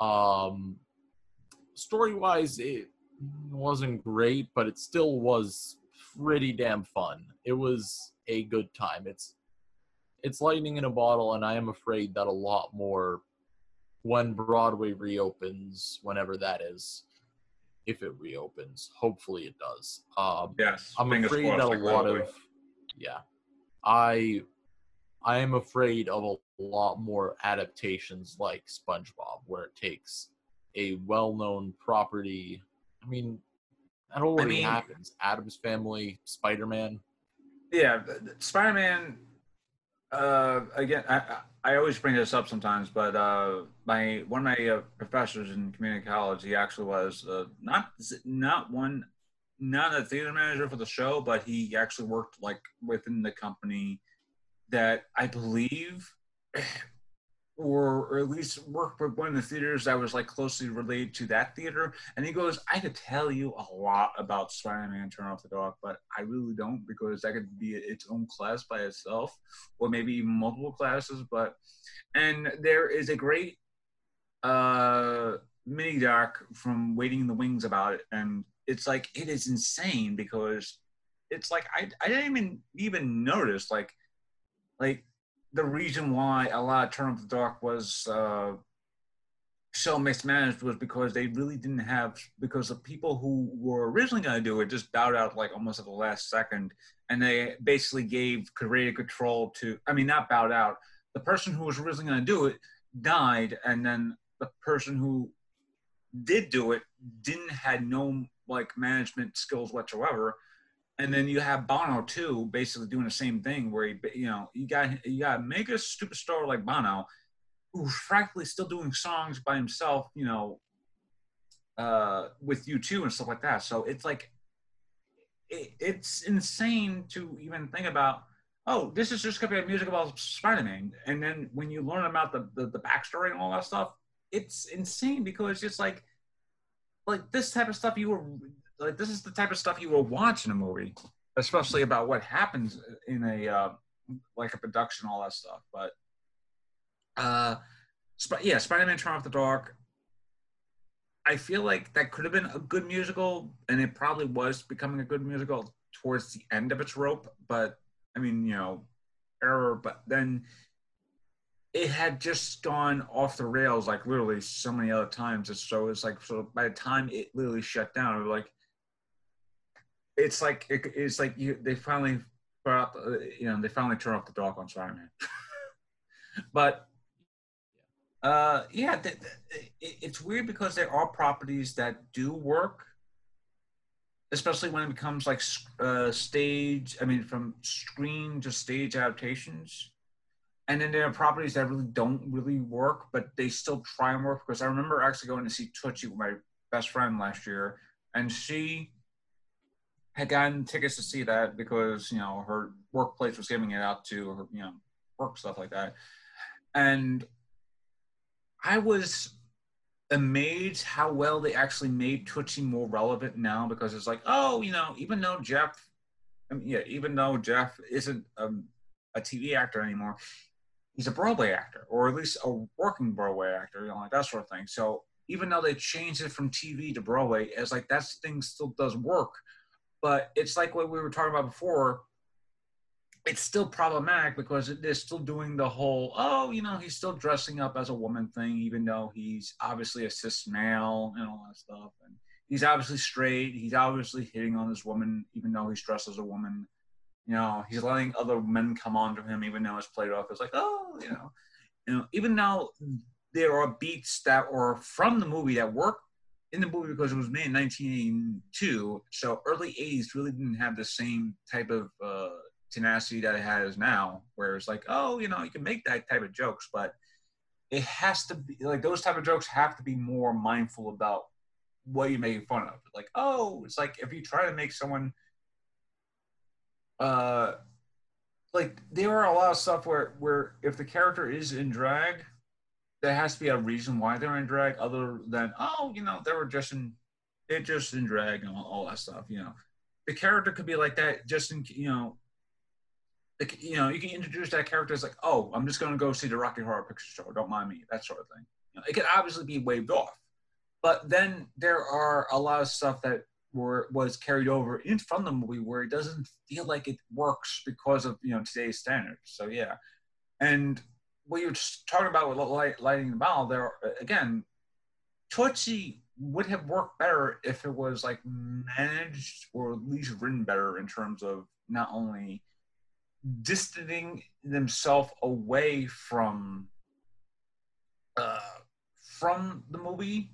Um story-wise, it wasn't great, but it still was pretty damn fun. It was a good time. It's it's lightning in a bottle, and I am afraid that a lot more when Broadway reopens, whenever that is. If it reopens, hopefully it does. Um, yes, I'm afraid that a lot of, yeah, I, I am afraid of a lot more adaptations like SpongeBob, where it takes a well-known property. I mean, that already I mean, happens. Addams Family, Spider-Man. Yeah, Spider-Man. Uh, again, I I always bring this up sometimes, but uh, my one of my uh, professors in community college, he actually was uh, not not one not a theater manager for the show, but he actually worked like within the company that I believe, or, or at least worked with one of the theaters that was like closely related to that theater. And he goes, I could tell you a lot about Spider-Man Turn Off the Dark, but I really don't, because that could be its own class by itself, or maybe even multiple classes. But, and there is a great uh, mini doc from Waiting in the Wings about it. And it's like, it is insane, because it's like, I, I didn't even, even notice like, like, the reason why a lot of Turn Off the Dark was uh, so mismanaged was because they really didn't have, because the people who were originally going to do it just bowed out like almost at the last second, and they basically gave creative control to, I mean, not bowed out. The person who was originally going to do it died, and then the person who did do it didn't had no like management skills whatsoever. And then you have Bono too, basically doing the same thing, where he, you know, you got you got make a superstar like Bono, who's practically still doing songs by himself, you know, uh, with U two and stuff like that. So it's like, it, it's insane to even think about. oh, this is just going to be a music about Spider-Man. And then when you learn about the, the, the backstory and all that stuff, it's insane, because it's just like, like this type of stuff you were, like this is the type of stuff you will watch in a movie, especially about what happens in a, uh, like a production, all that stuff. But uh, Sp- yeah, Spider-Man Turn Off the Dark, I feel like that could have been a good musical, and it probably was becoming a good musical towards the end of its rope, but I mean, you know, error, but then it had just gone off the rails, like literally so many other times. And so it's like, so by the time it literally shut down, it was like, it's like, it, it's like you, they finally brought up, you know, they finally turned off the dark on Spider-Man. But uh, yeah, th- th- it's weird, because there are properties that do work, especially when it becomes like uh, stage, I mean, from screen to stage adaptations. And then there are properties that really don't really work, but they still try and work. Because I remember actually going to see Tootsie with my best friend last year, and she had gotten tickets to see that because, you know, her workplace was giving it out to her, you know, work, stuff like that. And I was amazed how well they actually made Tootsie more relevant now, because it's like, oh, you know, even though Jeff, I mean, yeah, even though Jeff isn't um, a T V actor anymore, he's a Broadway actor, or at least a working Broadway actor, you know, like that sort of thing. So even though they changed it from T V to Broadway, it's like that thing still does work, but it's like what we were talking about before. It's still problematic because they're still doing the whole, oh, you know, he's still dressing up as a woman thing, even though he's obviously a cis male and all that stuff. And he's obviously straight. He's obviously hitting on this woman, even though he's dressed as a woman. You know, he's letting other men come on to him, even though it's played off as like, oh, you know, you know, even though there are beats that are from the movie that work in the movie because it was made in nineteen eighty-two. So early eighties really didn't have the same type of, uh, tenacity that it has now, where it's like, oh, you know, you can make that type of jokes, but it has to be like, those type of jokes have to be more mindful about what you're making fun of. Like, oh, it's like if you try to make someone uh like, there are a lot of stuff where where if the character is in drag, there has to be a reason why they're in drag, other than, oh, you know, they were just in they're just in drag and all, all that stuff. You know, the character could be like that just in, you know, like, you know, you can introduce that character as like, oh, I'm just going to go see the Rocky Horror Picture Show, don't mind me, that sort of thing. You know, it could obviously be waved off. But then there are a lot of stuff that were was carried over in from the movie where it doesn't feel like it works because of, you know, today's standards. So, yeah. And what you're just talking about with light, lighting the ball, there, again, Tootsie would have worked better if it was, like, managed or at least written better in terms of not only distancing themselves away from uh, from the movie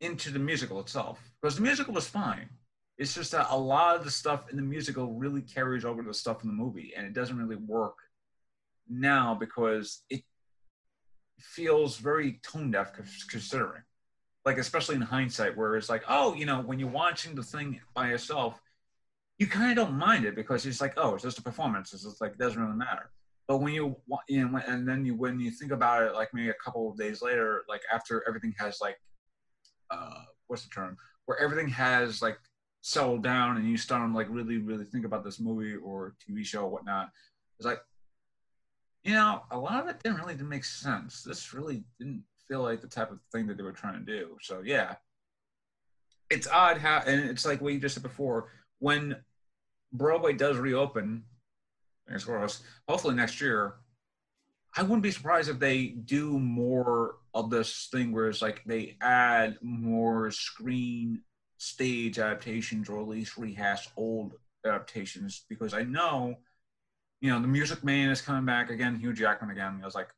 into the musical itself, because the musical was fine. It's just that a lot of the stuff in the musical really carries over to the stuff in the movie, and it doesn't really work now because it feels very tone deaf considering. Like, especially in hindsight, where it's like, oh, you know, when you're watching the thing by yourself, you kind of don't mind it because it's like, oh, it's just a performance. It's just like, it doesn't really matter. But when you, you know, and then you, when you think about it, like maybe a couple of days later, like after everything has like, uh, what's the term? Where everything has like settled down and you start to like really, really think about this movie or T V show or whatnot. It's like, you know, a lot of it didn't really make sense. This really didn't feel like the type of thing that they were trying to do. So yeah, it's odd how, and it's like what you just said before, when Broadway does reopen, as well as hopefully next year, I wouldn't be surprised if they do more of this thing where it's like they add more screen stage adaptations, or at least rehash old adaptations, because I know, you know, The Music Man is coming back again, Hugh Jackman again. I was like,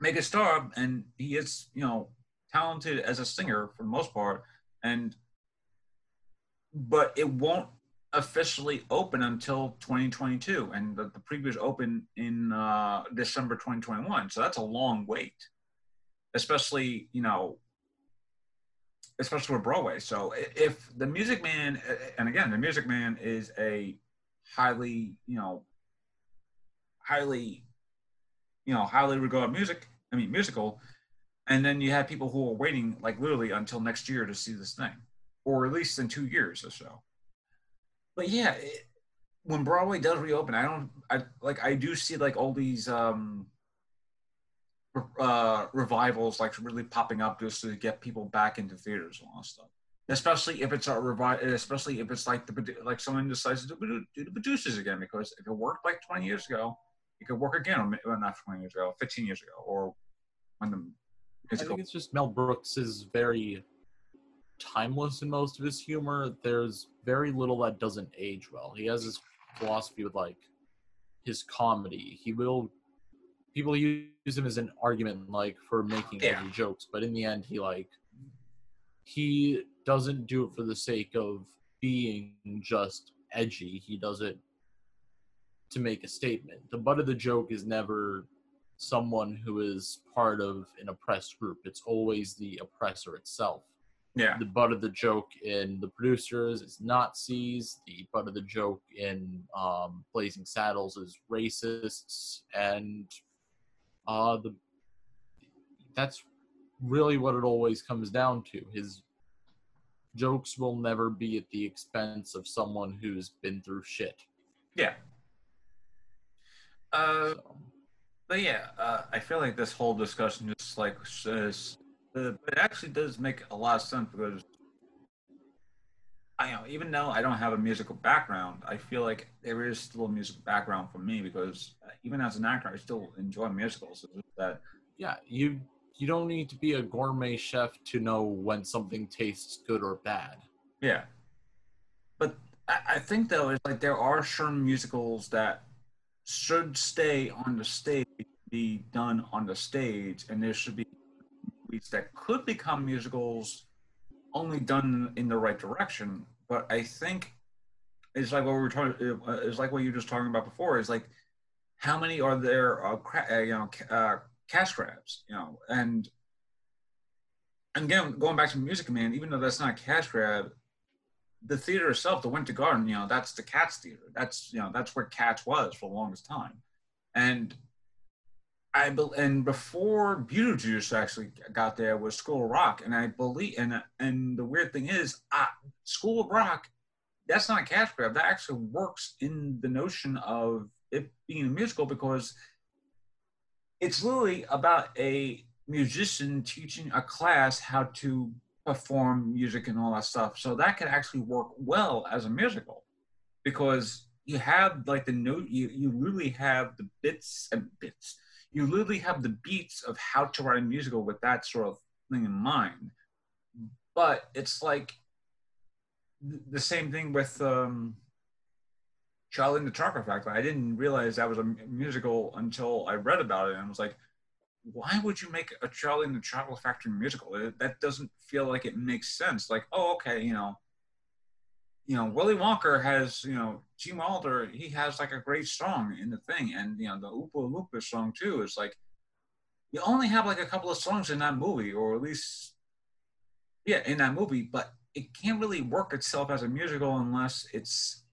make a star, and he is, you know, talented as a singer for the most part, and but it won't officially open until twenty twenty-two, and the, the previous open in uh December twenty twenty-one, so that's a long wait, especially, you know, especially with Broadway. So if The Music Man, and again, The Music Man is a highly, you know, highly, you know, highly regarded music, I mean, musical. And then you have people who are waiting, like, literally until next year to see this thing, or at least in two years or so. But yeah, it, when Broadway does reopen, I don't, I like, I do see like all these um, uh, revivals like really popping up just to get people back into theaters and all that stuff. Especially if it's a revive, especially if it's like the like someone decides to do, do the producers again, because if it worked like twenty years ago, it could work again, or well, not twenty years ago, fifteen years ago, or when the musical. I think it's just Mel Brooks is very timeless in most of his humor. There's very little that doesn't age well. He has his philosophy with like his comedy. He will people use him as an argument like for making yeah. every jokes, but in the end, he like he doesn't do it for the sake of being just edgy. He does it to make a statement. The butt of the joke is never someone who is part of an oppressed group. It's always the oppressor itself. Yeah. The butt of the joke in The Producers is Nazis. The butt of the joke in um, Blazing Saddles is racists, and uh, the that's really what it always comes down to. His jokes will never be at the expense of someone who's been through shit. Yeah. Uh, so. But yeah, uh, I feel like this whole discussion just like says. Uh, but it actually does make a lot of sense, because I know, even though I don't have a musical background, I feel like there is still a musical background for me, because even as an actor, I still enjoy musicals. That yeah, you you don't need to be a gourmet chef to know when something tastes good or bad. Yeah, but I, I think though it's like there are certain musicals that should stay on the stage, be done on the stage, and there should be that could become musicals only done in the right direction. But I think it's like what we were talking, it's like what you were just talking about before, is like how many are there uh, cra- uh, you know uh, cash grabs, you know and, and again going back to Music Man, even though that's not a cash grab, the theater itself, the Winter Garden, you know that's the Cats theater, that's you know that's where Cats was for the longest time. And I be, and before Beetlejuice actually got there was School of Rock, and I believe, and and the weird thing is, I, School of Rock, that's not a cash grab. That actually works in the notion of it being a musical, because it's literally about a musician teaching a class how to perform music and all that stuff. So that could actually work well as a musical, because you have like the note, you you really have the bits and bits. You literally have the beats of how to write a musical with that sort of thing in mind. But it's like the same thing with um, Charlie and the Chocolate Factory. I didn't realize that was a musical until I read about it, and I was like, why would you make a Charlie and the Chocolate Factory musical? It, that doesn't feel like it makes sense. Like, oh, okay, you know, you know, Willy Wonka has, you know, Gene Wilder, he has like a great song in the thing. And, you know, the Oompa Loompa song too is like, you only have like a couple of songs in that movie, or at least, yeah, in that movie, but it can't really work itself as a musical unless it's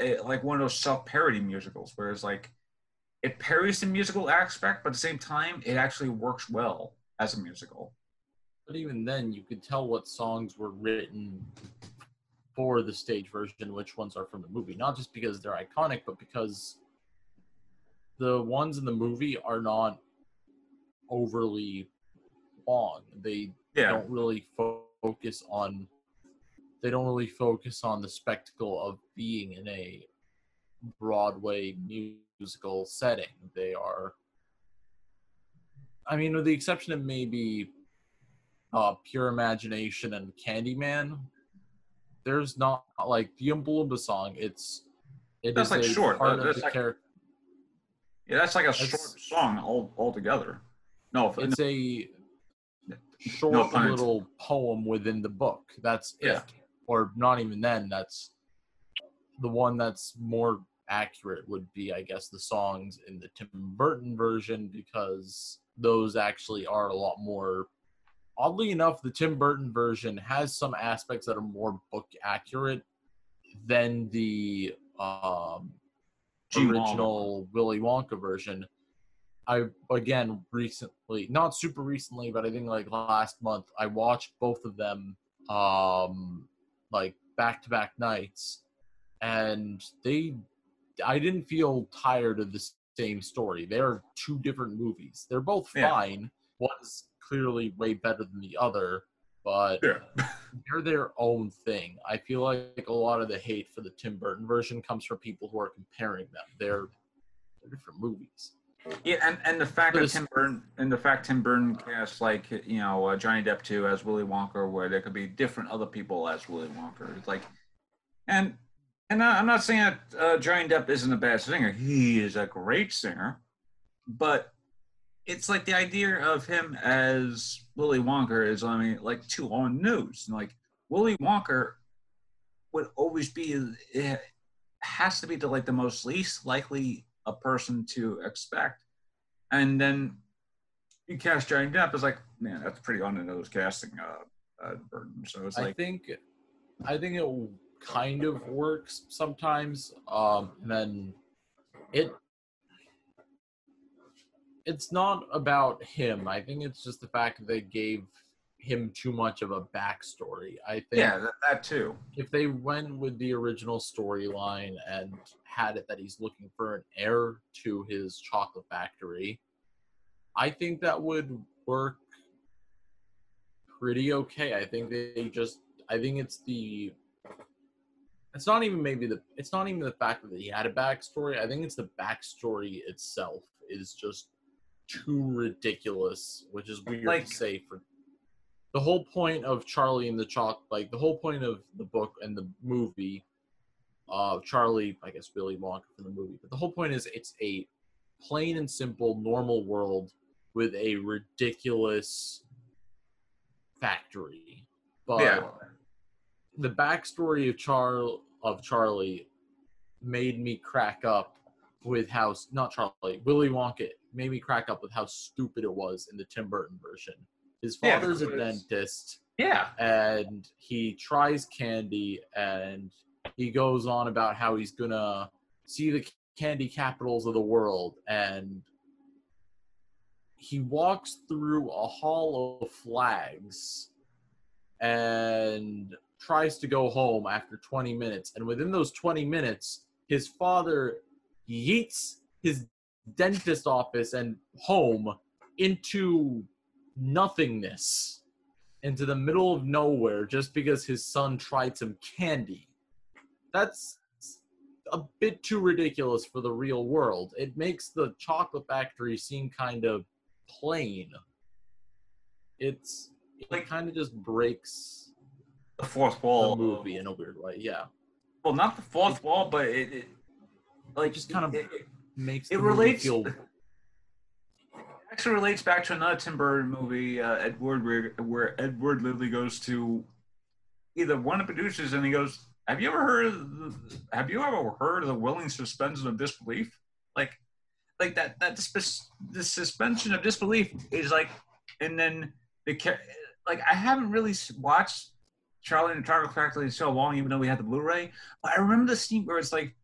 a, like one of those self-parody musicals where it's like, it parodies the musical aspect, but at the same time, it actually works well as a musical. But even then, you could tell what songs were written for the stage version, which ones are from the movie, not just because they're iconic, but because the ones in the movie are not overly long. They yeah. don't really focus on they don't really focus on the spectacle of being in a Broadway musical setting. They are, I mean, with the exception of maybe uh, Pure Imagination and Candyman, there's not, like, the Oompa Loompa song, it's... It that's, is like, short. Part that's of like, the char- yeah, that's, like, a short song all, altogether. No, It's no, a short no little poem within the book. That's yeah. it. Or not even then, that's... The one that's more accurate would be, I guess, the songs in the Tim Burton version, because those actually are a lot more... Oddly enough, the Tim Burton version has some aspects that are more book accurate than the um, original Willy Wonka version. I, again, recently, not super recently, but I think like last month, I watched both of them um, like back-to-back nights, and they, I didn't feel tired of the same story. They're two different movies. They're both fine. Yeah. One's clearly way better than the other, but yeah. They're their own thing. I feel like a lot of the hate for the Tim Burton version comes from people who are comparing them. They're, they're different movies. Yeah, and, and the fact that Tim Burton and the fact Tim Burton cast like you know uh, Johnny Depp too as Willy Wonka, where there could be different other people as Willy Wonka. It's like, and and I'm not saying that uh, Johnny Depp isn't a bad singer. He is a great singer, but it's like the idea of him as Willy Wonka is, I mean, like too on nose. And like Willy Wonka would always be, it has to be the like the most least likely a person to expect, and then you cast Johnny Depp is like, man, that's pretty on the nose casting uh, uh, burden. So it's like I think, I think it kind of works sometimes, um, and then it it's not about him. I think it's just the fact that they gave him too much of a backstory. I think yeah, that, that too. If they went with the original storyline and had it that he's looking for an heir to his chocolate factory, I think that would work pretty okay. I think they just, I think it's the, it's not even maybe the, it's not even the fact that he had a backstory. I think it's the backstory itself is just too ridiculous, which is weird like, to say for. The whole point of Charlie and the Choc, like the whole point of the book and the movie, uh, Charlie, I guess Willy Wonka from the movie, but the whole point is it's a plain and simple normal world with a ridiculous factory. But yeah. The backstory of Char of Charlie made me crack up with how not Charlie Willy Wonka made me crack up with how stupid it was in the Tim Burton version. His father's yeah, a dentist. Yeah. And he tries candy, and he goes on about how he's going to see the candy capitals of the world. And he walks through a hall of flags and tries to go home after twenty minutes. And within those twenty minutes, his father yeets his dentist office and home into nothingness, into the middle of nowhere, just because his son tried some candy. That's a bit too ridiculous for the real world. It makes the chocolate factory seem kind of plain. It's it like kind of just breaks the fourth wall. The movie in a weird way, yeah. Well, not the fourth it, wall, but it, it like just kind of it, it, makes it the relates. Movie feel actually relates back to another Tim Burton movie, uh, Edward, where, where Edward Lidley goes to either one of the producers and he goes, "Have you ever heard of the, have you ever heard of the willing suspension of disbelief?" Like, like that that the, the suspension of disbelief is like, and then the like I haven't really watched Charlie and the Chocolate Factory in so long, even though we had the Blu-ray. But I remember the scene where it's like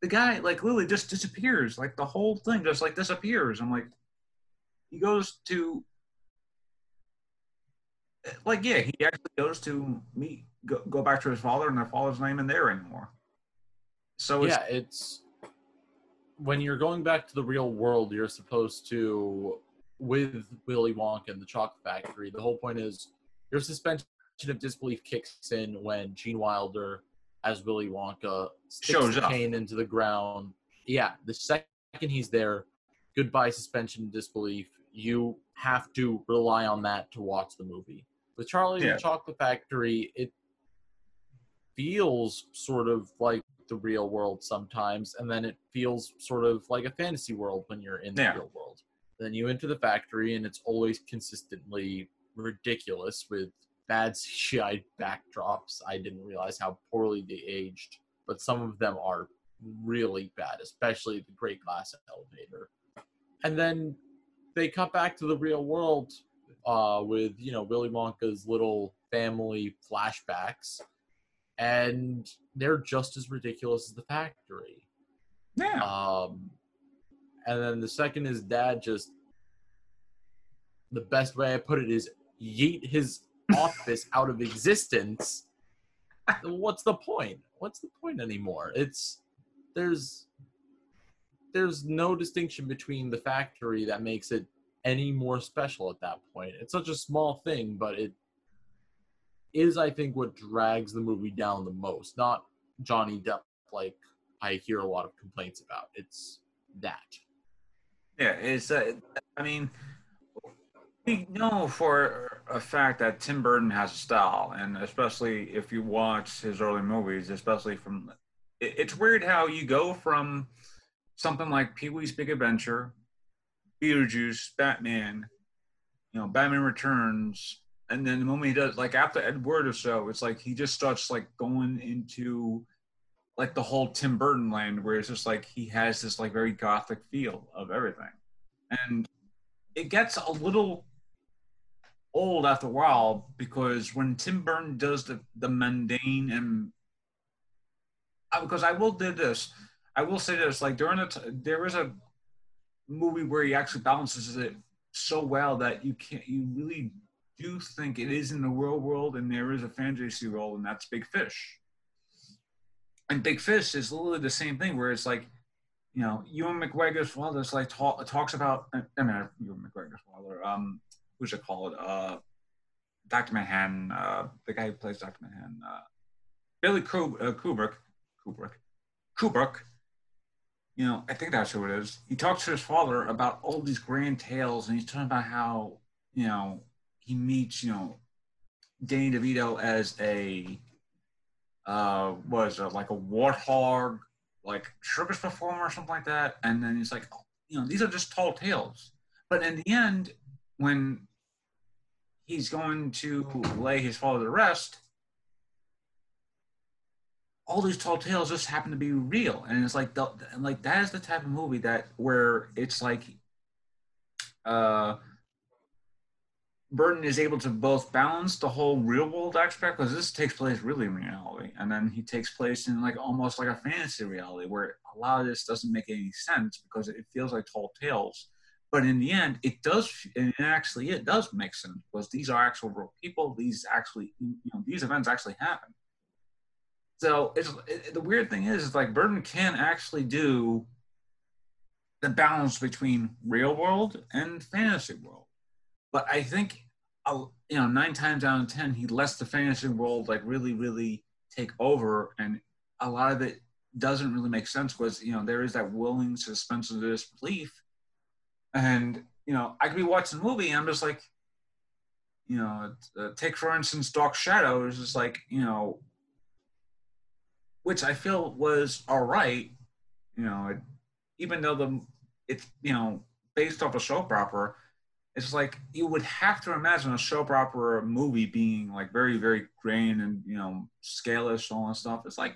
the guy like literally just disappears, like the whole thing just like disappears. I'm like. He goes to, like, yeah, he actually goes to meet, go, go back to his father, and their father's not even there anymore. So it's, yeah, it's, when you're going back to the real world, you're supposed to, with Willy Wonka and the Chocolate Factory, the whole point is your suspension of disbelief kicks in when Gene Wilder, as Willy Wonka, sticks the cane into the ground. Yeah, the second he's there, goodbye suspension of disbelief. You have to rely on that to watch the movie. With Charlie yeah. and the Chocolate Factory, it feels sort of like the real world sometimes, and then it feels sort of like a fantasy world when you're in the yeah. real world. Then you enter the factory, and it's always consistently ridiculous with bad C G I backdrops. I didn't realize how poorly they aged, but some of them are really bad, especially the Great Glass Elevator. And then they cut back to the real world uh, with, you know, Willy Wonka's little family flashbacks. And they're just as ridiculous as the factory. Yeah. Um, and then the second is dad just, the best way I put it is yeet his office out of existence. What's the point? What's the point anymore? It's, there's, there's no distinction between the factory that makes it any more special at that point. It's such a small thing, but it is, I think, what drags the movie down the most. Not Johnny Depp, like I hear a lot of complaints about. It's that. Yeah, it's, uh, I mean, we know for a fact that Tim Burton has a style, and especially if you watch his early movies, especially from, it, it's weird how you go from something like Pee-wee's Big Adventure, Beetlejuice, Batman, you know, Batman Returns, and then the moment he does, like after Ed Wood or so, it's like he just starts like going into like the whole Tim Burton land, where it's just like he has this like very gothic feel of everything, and it gets a little old after a while, because when Tim Burton does the the mundane, and because I will do this, I will say this, like during the t- there is a movie where he actually balances it so well that you can't, you really do think it is in the real world and there is a fantasy world, and that's Big Fish. And Big Fish is literally the same thing, where it's like, you know, Ewan McGregor's father like talk, talks about, I mean, Ewan McGregor's father, um, who's it called? Uh, Doctor Manhattan, uh, the guy who plays Doctor Manhattan, uh, Billy Kub- uh, Kubrick, Kubrick, Kubrick, you know, I think that's who it is. He talks to his father about all these grand tales, and he's talking about how, you know, he meets, you know, Danny DeVito as a, uh, what is it, like a warthog, like circus performer or something like that. And then he's like, oh, you know, these are just tall tales. But in the end, when he's going to lay his father to rest, all these tall tales just happen to be real. And it's like, the, like that is the type of movie that where it's like, uh, Burton is able to both balance the whole real world aspect, because this takes place really in reality, and then he takes place in like almost like a fantasy reality where a lot of this doesn't make any sense because it feels like tall tales. But in the end, it does, and actually it does make sense, because these are actual real people. These actually, you know, these events actually happen. So it's, it, the weird thing is, is like Burton can actually do the balance between real world and fantasy world. But I think, you know, nine times out of ten, he lets the fantasy world like really, really take over, and a lot of it doesn't really make sense. Because, you know, there is that willing suspension of disbelief, and you know, I could be watching a movie and I'm just like, you know, uh, take for instance Dark Shadow, is just like, you know, which I feel was all right, you know, it, even though the it's you know based off a soap opera. It's like you would have to imagine a soap opera movie being like very, very grand and, you know, scaleless and all that stuff. It's like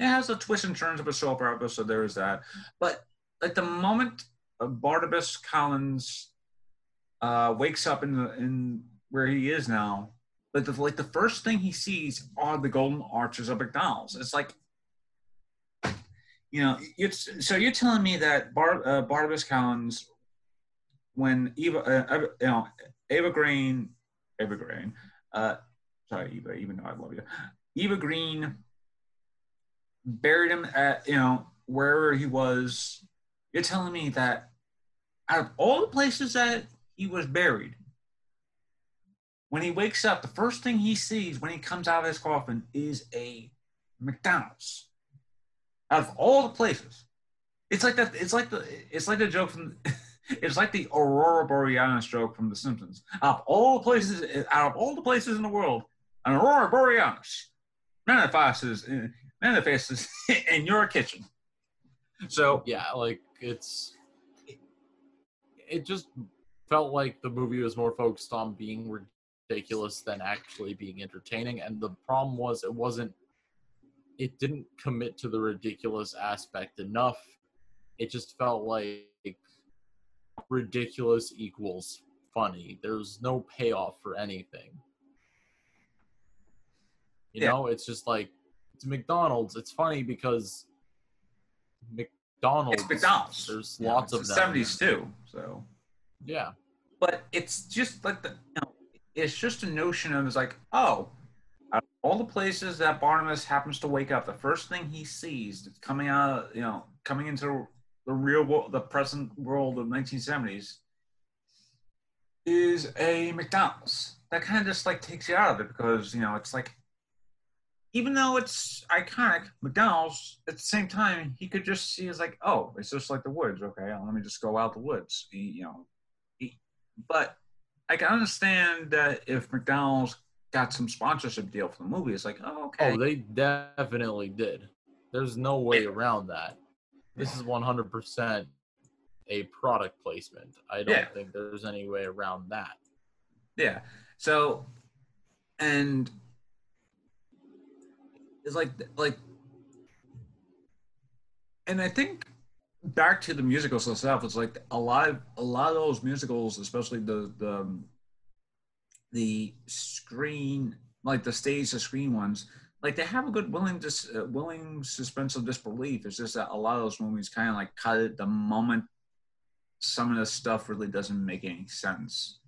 it has the twists and turns of a soap opera, so there is that. But at the moment Barnabas Collins uh, wakes up in the, in where he is now, but the, like the first thing he sees are the golden arches of McDonald's. It's like, you know, it's, so you're telling me that Bar, uh, Barnabas Collins, when Eva, uh, you know, Eva Green, Eva Green, uh, sorry, Eva, even though I love you, Eva Green buried him at, you know, wherever he was. You're telling me that out of all the places that he was buried, when he wakes up, the first thing he sees when he comes out of his coffin is a McDonald's. Out of all the places. It's like that, it's like the, it's like the joke from, it's like the Aurora Borealis joke from The Simpsons. Out of all the places, out of all the places in the world, an Aurora Borealis manifests, manifests in your kitchen. So yeah, like it's, it, it just felt like the movie was more focused on being ridiculous than actually being entertaining. And the problem was it wasn't, it didn't commit to the ridiculous aspect enough. It just felt like ridiculous equals funny. There's no payoff for anything. You yeah. know, it's just like, it's McDonald's. It's funny because Mc- McDonald's. It's McDonald's. There's yeah, lots it's of them. It's the seventies too, so. Yeah. But it's just like the, you know, it's just a notion of, it's like, oh, out of all the places that Barnabas happens to wake up, the first thing he sees that's coming out, you know, coming into the real world, the present world of nineteen seventies is a McDonald's. That kind of just like takes you out of it because, you know, it's like, even though it's iconic, McDonald's, at the same time, he could just see it's like, oh, it's just like the woods. Okay, let me just go out the woods, you know. But I can understand that if McDonald's got some sponsorship deal for the movie, it's like, oh, okay. Oh, they definitely did. There's no way around that. This is one hundred percent a product placement. I don't yeah. think there's any way around that. Yeah. So, and it's like, like, and I think back to the musicals itself, it's like a lot of, a lot of those musicals, especially the, the, the screen, like the stage to screen ones, like they have a good willing, dis, uh, willing suspense of disbelief. It's just that a lot of those movies kind of like cut it the moment some of the stuff really doesn't make any sense.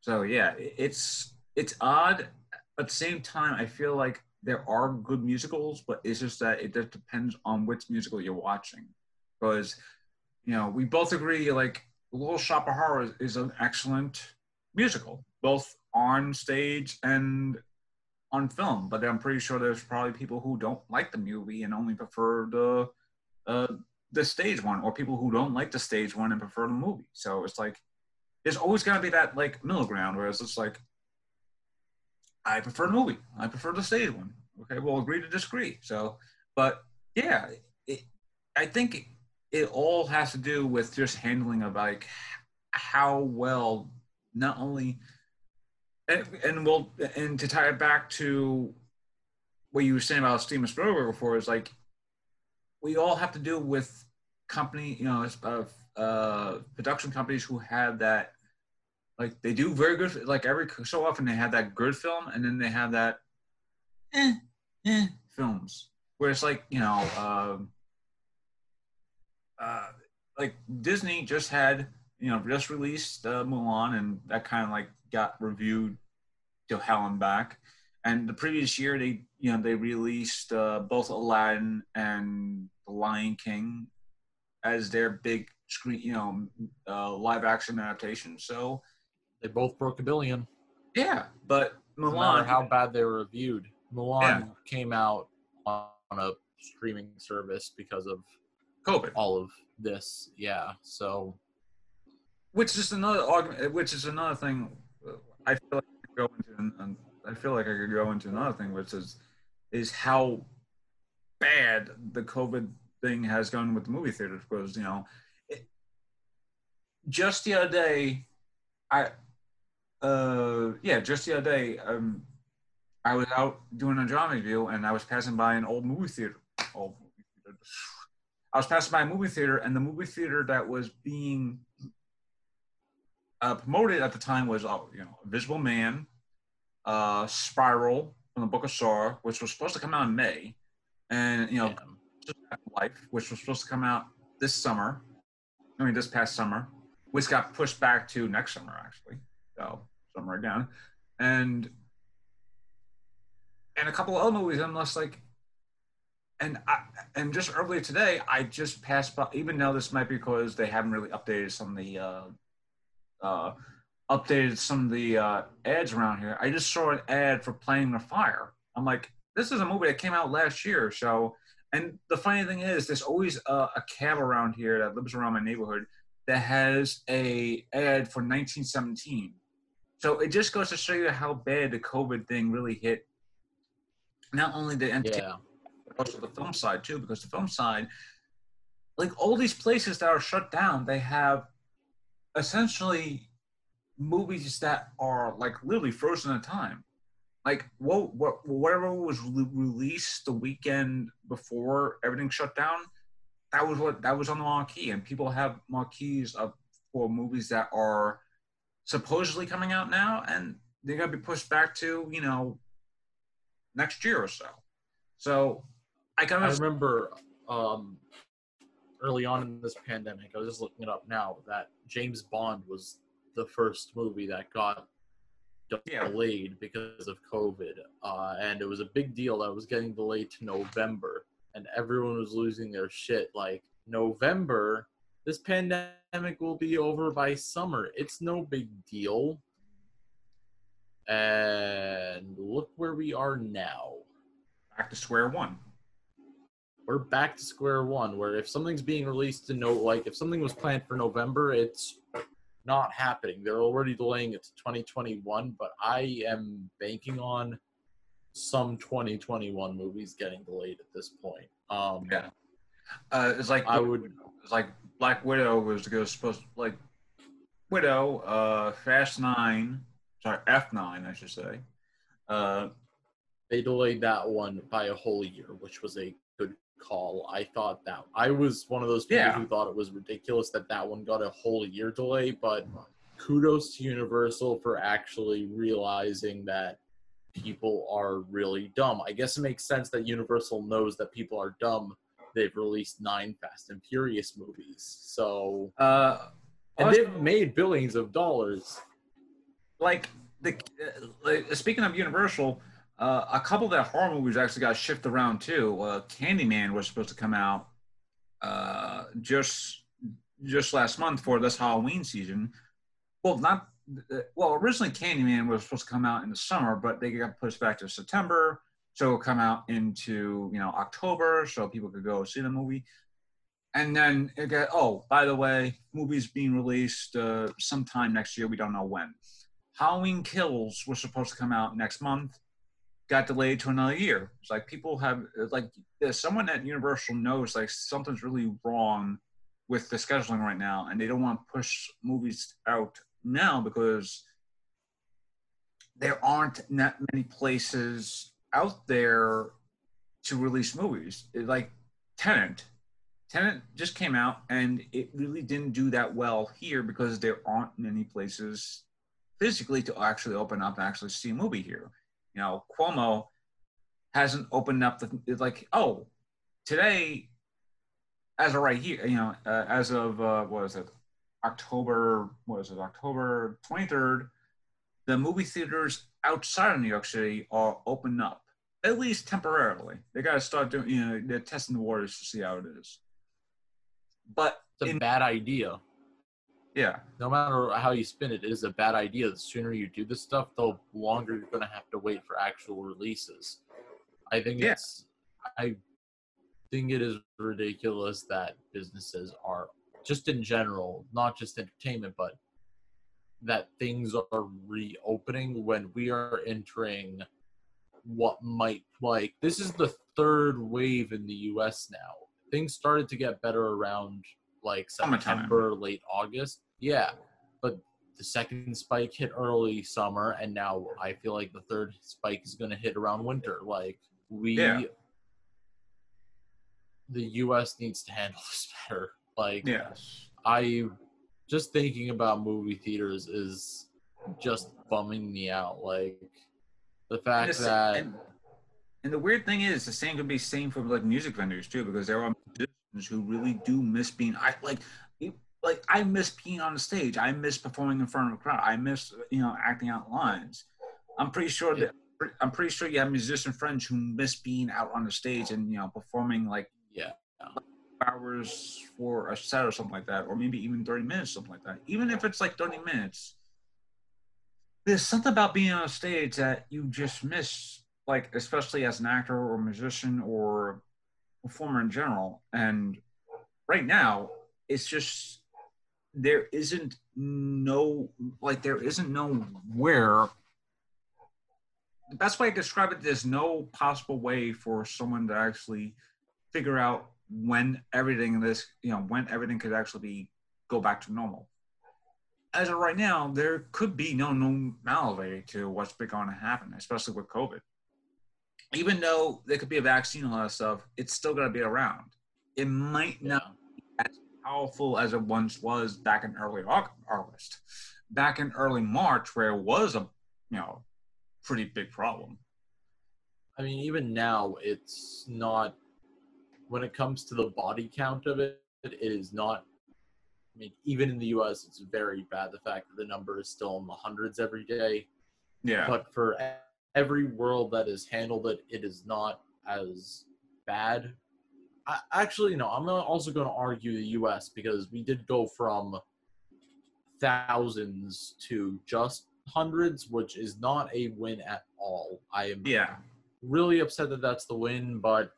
So yeah, it's, it's odd, but at the same time, I feel like there are good musicals, but it's just that it just depends on which musical you're watching. Because, you know, we both agree, like, A Little Shop of Horrors is an excellent musical, both on stage and on film. But I'm pretty sure there's probably people who don't like the movie and only prefer the, uh, the stage one, or people who don't like the stage one and prefer the movie. So it's like, there's always going to be that, like, middle ground, where it's just like, I prefer the movie. I prefer the stage one. Okay, we'll agree to disagree. So, but yeah, it, I think it, it all has to do with just handling of like how well not only, and, and we'll, and to tie it back to what you were saying about Steven Spielberg before, is like, we all have to do with company, you know, uh, uh, production companies who have that. Like, they do very good, like, every so often they have that good film, and then they have that eh, eh, films. Where it's like, you know, um, uh, like, Disney just had, you know, just released uh, Mulan, and that kind of, like, got reviewed to hell and back. And the previous year, they, you know, they released uh, both Aladdin and The Lion King as their big screen, you know, uh, live-action adaptation, so... They both broke a billion. Yeah, but Mulan... No matter how bad they were reviewed. Mulan yeah. came out on a streaming service because of COVID. All of this, yeah. So, which is another argument. Which is another thing. I feel like I could go into. I feel like I could go into another thing, which is is how bad the COVID thing has gone with the movie theaters. Because, you know, it, just the other day, I. Uh yeah, just the other day, um, I was out doing a job interview, and I was passing by an old movie theater. Old movie theater. I was passing by a movie theater, and the movie theater that was being uh, promoted at the time was, oh, you know, Invisible Man, uh, Spiral from the Book of Saw, which was supposed to come out in May, and, you know, yeah. Life, which was supposed to come out this summer. I mean, this past summer, which got pushed back to next summer, actually. So, somewhere again, and and a couple of other movies. I'm less like, and I, and just earlier today, I just passed by. Even though this might be because they haven't really updated some of the uh, uh, updated some of the uh, ads around here. I just saw an ad for Playing the Fire. I'm like, this is a movie that came out last year. So, and the funny thing is, there's always a, a cab around here that lives around my neighborhood that has a ad for nineteen seventeen. So it just goes to show you how bad the COVID thing really hit not only the entertainment, yeah. but also the film side too, because the film side, like all these places that are shut down, they have essentially movies that are like literally frozen in time. Like what, what, whatever was re- released the weekend before everything shut down, that was what that was on the marquee. And people have marquees of for movies that are supposedly coming out now, and they're gonna be pushed back to, you know, next year or so. So I kind of I remember um, early on in this pandemic, I was just looking it up now, that James Bond was the first movie that got delayed yeah. because of COVID. Uh, and it was a big deal that was getting delayed to November. And everyone was losing their shit. Like, November, this pandemic will be over by summer. It's no big deal. And look where we are now. Back to square one. We're back to square one, where if something's being released in no, like, if something was planned for November, it's not happening. They're already delaying it to twenty twenty-one, but I am banking on some twenty twenty-one movies getting delayed at this point. Um, yeah. Uh, it's like, I would, it's like Black Widow was to go, supposed to, like, Widow, uh, Fast Nine, sorry, F nine, I should say. Uh, they delayed that one by a whole year, which was a good call. I thought that I was one of those people yeah. who thought it was ridiculous that that one got a whole year delay, but kudos to Universal for actually realizing that people are really dumb. I guess it makes sense that Universal knows that people are dumb. They've released nine Fast and Furious movies, so uh and also, they've made billions of dollars. Like the like, speaking of Universal, Uh, a couple of their horror movies actually got shifted around, too. Uh, Candyman was supposed to come out uh, just just last month for this Halloween season. Well, not uh, well. Originally, Candyman was supposed to come out in the summer, but they got pushed back to September, so it'll come out into you know October, so people could go see the movie. And then it got, oh, by the way, movie's being released uh, sometime next year. We don't know when. Halloween Kills was supposed to come out next month. Got delayed to another year. It's like people have, like, there's someone at Universal knows, like, something's really wrong with the scheduling right now, and they don't want to push movies out now because there aren't that many places out there to release movies. It, like, Tenet. Tenet just came out, and it really didn't do that well here because there aren't many places physically to actually open up and actually see a movie here. You know, Cuomo hasn't opened up the, like, oh, today, as of right here, you know, uh, as of, uh, what is it, October, what is it, October twenty-third, the movie theaters outside of New York City are open up, at least temporarily. They got to start doing, you know, they're testing the waters to see how it is. But it's a in, bad idea. Yeah. No matter how you spin it, it is a bad idea. The sooner you do this stuff, the longer you're going to have to wait for actual releases. I think yeah. it's, I think it is ridiculous that businesses are, just in general, not just entertainment, but that things are reopening when we are entering what might, like, this is the third wave in the U S now. Things started to get better around, like, September, late August. Yeah, but the second spike hit early summer, and now I feel like the third spike is going to hit around winter. Like, we, yeah. the U S needs to handle this better. Like, yes. I, just thinking about movie theaters is just bumming me out. Like, the fact and the, that... And, and the weird thing is, the same could be same for, like, music vendors, too, because there are who really do miss being, I like, like I miss being on the stage. I miss performing in front of a crowd. I miss, you know, acting out lines. I'm pretty sure that I'm pretty sure you have musician friends who miss being out on the stage and you know performing like yeah like hours for a set or something like that, or maybe even thirty minutes, something like that. Even if it's like thirty minutes, there's something about being on a stage that you just miss, like especially as an actor or musician or performer in general. And right now it's just there isn't no like there isn't no where the best way to describe it, there's no possible way for someone to actually figure out when everything this you know when everything could actually be go back to normal. As of right now, there could be no normality to what's been going to happen, especially with COVID. Even though there could be a vaccine and all that stuff, it's still going to be around. It might not be as powerful as it once was back in early August, back in early March, where it was a you know pretty big problem. I mean, even now, it's not. When it comes to the body count of it, It is not, I mean, even in the U S, it's very bad. The fact that the number is still in the hundreds every day. Yeah. But for every world that has handled it, it is not as bad. I, actually, no, I'm also going to argue the U S because we did go from thousands to just hundreds, which is not a win at all. I am yeah. really upset that that's the win, but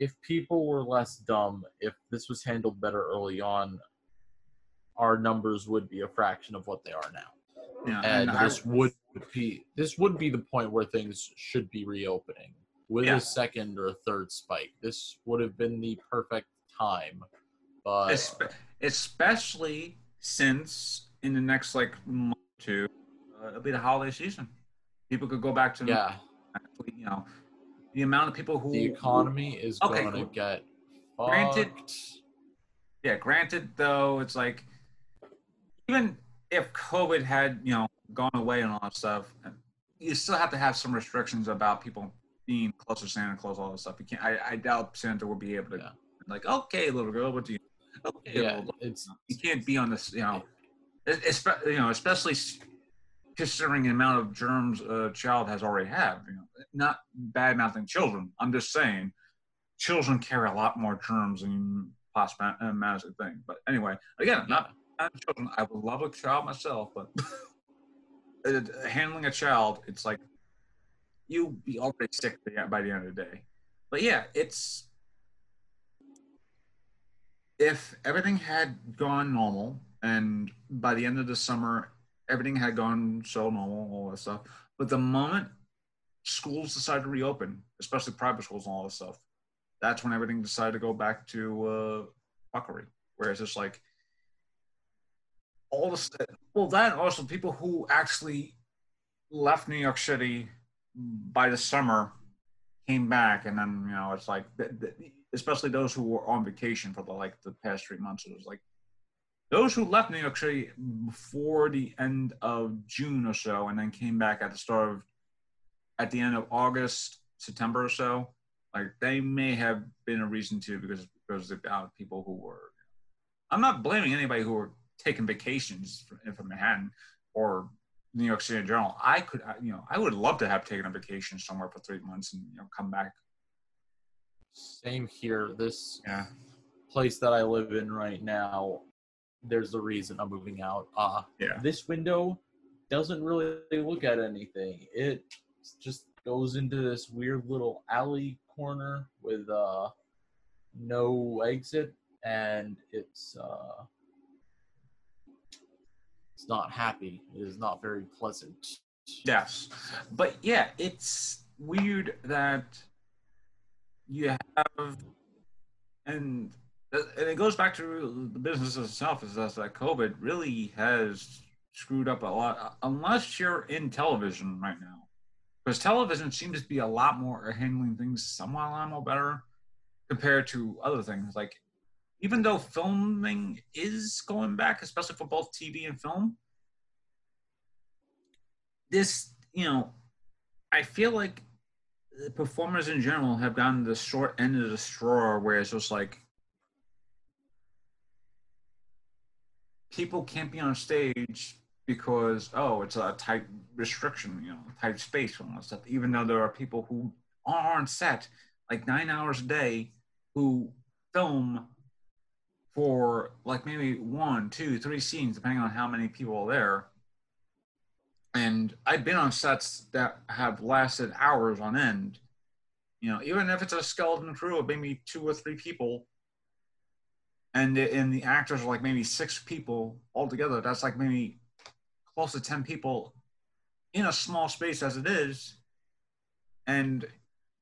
if people were less dumb, if this was handled better early on, our numbers would be a fraction of what they are now. Yeah, and, and this I, would be this would be the point where things should be reopening with yeah. a second or a third spike. This would have been the perfect time. But Espe- especially since in the next like month or two, uh, it'll be the holiday season. People could go back to yeah. actually, you know, the amount of people who the economy who, is okay, going to cool. get granted. Fucked. Yeah, granted though, it's like even if COVID had, you know, gone away and all that stuff, you still have to have some restrictions about people being close to Santa Claus, all that stuff. You can't. I, I doubt Santa will be able to. Yeah. Like, okay, little girl, what do you? Okay, yeah, little it's girl. You can't be on this. You know, it's, you know, especially considering the amount of germs a child has already had. You know, not bad mouthing children. I'm just saying, children carry a lot more germs than possible massive thing. But anyway, again, not. Children, I would love a child myself, but it, handling a child, it's like you'll be already sick by the end of the day. But yeah, it's if everything had gone normal, and by the end of the summer, everything had gone so normal, all that stuff. But the moment schools decided to reopen, especially private schools and all that stuff, that's when everything decided to go back to uh, fuckery, where it's just like. All the well, that and also people who actually left New York City by the summer came back, and then you know it's like, especially those who were on vacation for the, like the past three months. It was like those who left New York City before the end of June or so, and then came back at the start of, at the end of August, September or so. Like they may have been a reason too, because because about people who were. I'm not blaming anybody who were. Taking vacations from, from Manhattan or New York City in general. I could, you know, I would love to have taken a vacation somewhere for three months and you know come back. Same here. This yeah. place that I live in right now, there's a reason I'm moving out. Uh, yeah. This window doesn't really look at anything. It just goes into this weird little alley corner with uh, no exit, and it's. Uh, It's not happy. It is not very pleasant. Yes, but yeah, it's weird that you have, and and it goes back to the business itself. Is that like COVID really has screwed up a lot, unless you're in television right now, because television seems to be a lot more handling things somewhat a lot more better compared to other things like. Even though filming is going back, especially for both T V and film, this, you know, I feel like the performers in general have gotten the short end of the straw where it's just like people can't be on stage because, oh, it's a tight restriction, you know, tight space and all that stuff, even though there are people who are on set like nine hours a day who film for like maybe one, two, three scenes, depending on how many people are there. And I've been on sets that have lasted hours on end. You know, even if it's a skeleton crew of maybe two or three people, and the, and the actors are like maybe six people altogether, that's like maybe close to ten people in a small space as it is. And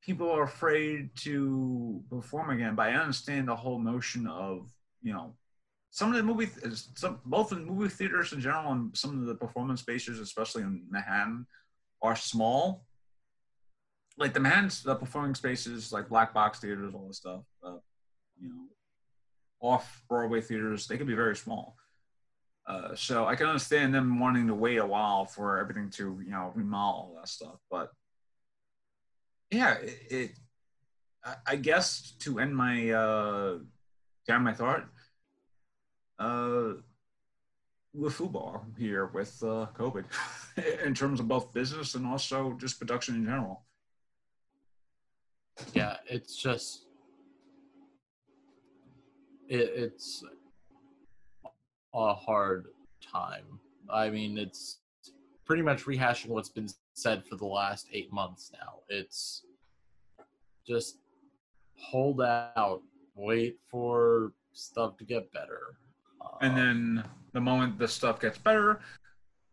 people are afraid to perform again, but I understand the whole notion of you know, some of the movie, th- some both in movie theaters in general and some of the performance spaces, especially in Manhattan, are small. Like the Manhattan's the performing spaces, like black box theaters, all this stuff, uh, you know, off Broadway theaters, they can be very small. Uh, so I can understand them wanting to wait a while for everything to, you know, remodel all that stuff. But yeah, it, it I, I guess to end my, uh, down my throat. Uh, the football here with uh, COVID in terms of both business and also just production in general. Yeah, it's just, it, it's a hard time. I mean, it's pretty much rehashing what's been said for the last eight months now. It's just hold out, wait for stuff to get better. And then the moment the stuff gets better,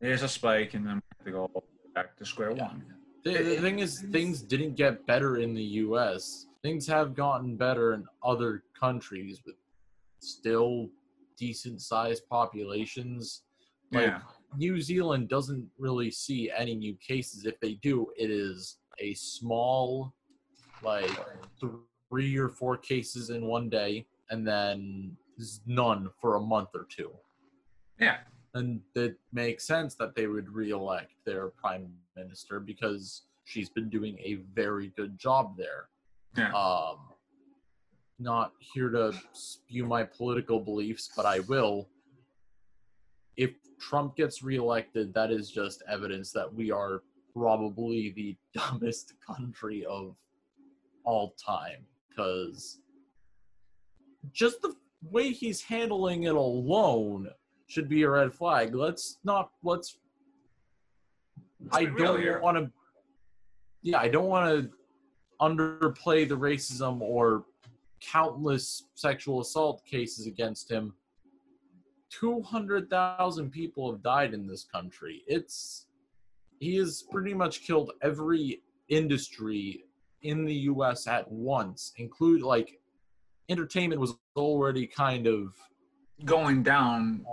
there's a spike, and then we have to go back to square yeah. one. The, the thing is, things didn't get better in the U S. Things have gotten better in other countries with still decent-sized populations. Like, yeah. New Zealand doesn't really see any new cases. If they do, it is a small, like, three or four cases in one day, and then none for a month or two. Yeah. And it makes sense that they would re-elect their prime minister because she's been doing a very good job there. Yeah. Um, not here to spew my political beliefs, but I will. If Trump gets re-elected, that is just evidence that we are probably the dumbest country of all time, because just the way he's handling it alone should be a red flag. Let's not, let's, let's I don't want to, yeah, I don't want to underplay the racism or countless sexual assault cases against him. two hundred thousand people have died in this country. It's, he has pretty much killed every industry in the U S at once, include, like, entertainment was already kind of going down.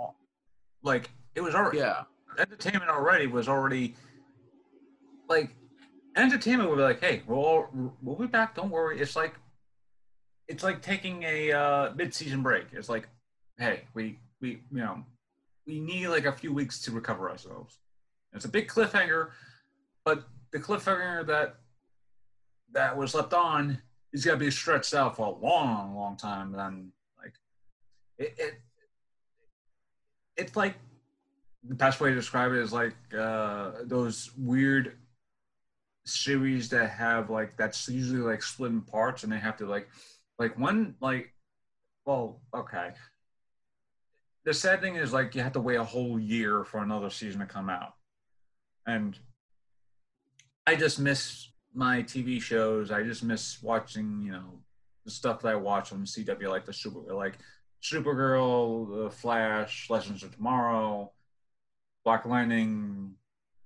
Like, it was already, yeah. Entertainment already was already, like, entertainment would be like, hey, we'll, we'll be back, don't worry. It's like, it's like taking a uh, mid-season break. It's like, hey, we, we, you know, we need, like, a few weeks to recover ourselves. It's a big cliffhanger, but the cliffhanger that that was left on, he's got to be stretched out for a long, long time. And I'm like, it, it, it's like, the best way to describe it is like uh, those weird series that have, like, that's usually, like, split in parts, and they have to, like, like one, like, well, okay. The sad thing is, like, you have to wait a whole year for another season to come out. And I just miss my T V shows. I just miss watching, you know, the stuff that I watch on C W, like the Super, like Supergirl, The Flash, Legends of Tomorrow, Black Lightning,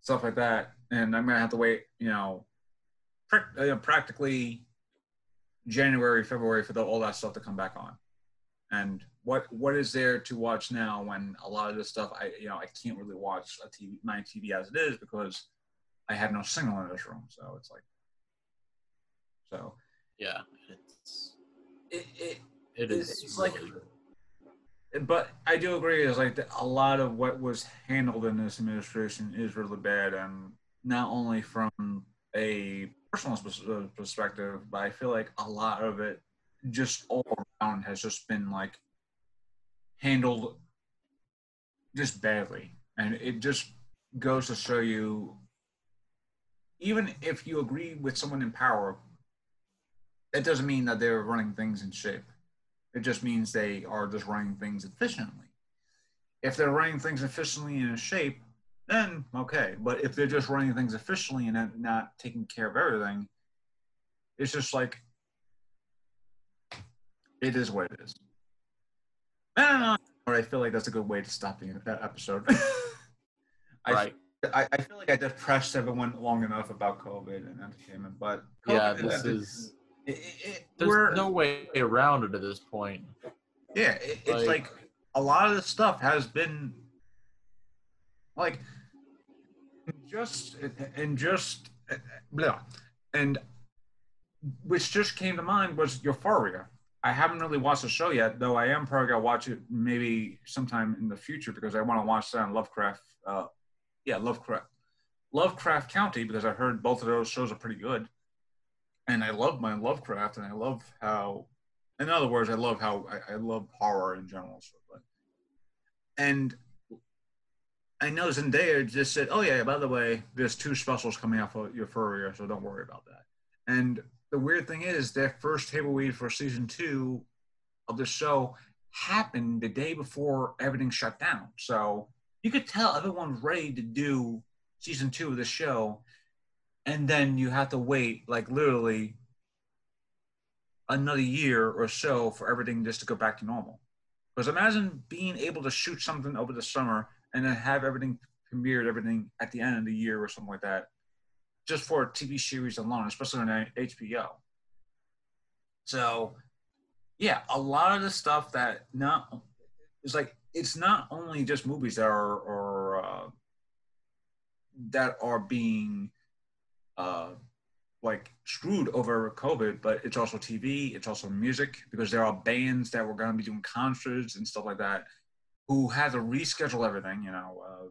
stuff like that. And I'm gonna have to wait, you know, pr- uh, practically January, February for the, all that stuff to come back on. And what what is there to watch now when a lot of this stuff I, you know, I can't really watch a T V, my T V as it is, because I have no signal in this room, so it's like. So, yeah, it's it it, it is it's really like, true. But I do agree. Is like the, a lot of what was handled in this administration is really bad, and not only from a personal perspective, but I feel like a lot of it just all around has just been like handled just badly, and it just goes to show you. Even if you agree with someone in power, that doesn't mean that they're running things in shape. It just means they are just running things efficiently. If they're running things efficiently and in shape, then okay. But if they're just running things efficiently and not taking care of everything, it's just like, it is what it is. I don't know, but I feel like that's a good way to stop the episode. I right. I, I feel like I depressed everyone long enough about COVID and entertainment, but COVID yeah, this is it, it, it, there's we're, no way around it at this point. Yeah, it, it's like, like a lot of the stuff has been like just and just blah, and which just came to mind was Euphoria. I haven't really watched the show yet, though I am probably gonna watch it maybe sometime in the future because I want to watch that on Lovecraft. Uh, Yeah, Lovecraft, Lovecraft County, because I heard both of those shows are pretty good, and I love my Lovecraft, and I love how In other words, I love how I, I love horror in general. So, but, and I know Zendaya just said, "Oh yeah, by the way, there's two specials coming out for Euphoria, so don't worry about that." And the weird thing is, their first table read for season two of the show happened the day before everything shut down. So you could tell everyone's ready to do season two of the show, and then you have to wait like literally another year or so for everything just to go back to normal. Because imagine being able to shoot something over the summer and then have everything premiered, everything at the end of the year or something like that, just for a T V series alone, especially on H B O. So, yeah, a lot of the stuff that not it's like it's not only just movies that are or uh, that are being uh, like screwed over COVID, but it's also T V, it's also music, because there are bands that were going to be doing concerts and stuff like that who had to reschedule everything. You know, uh,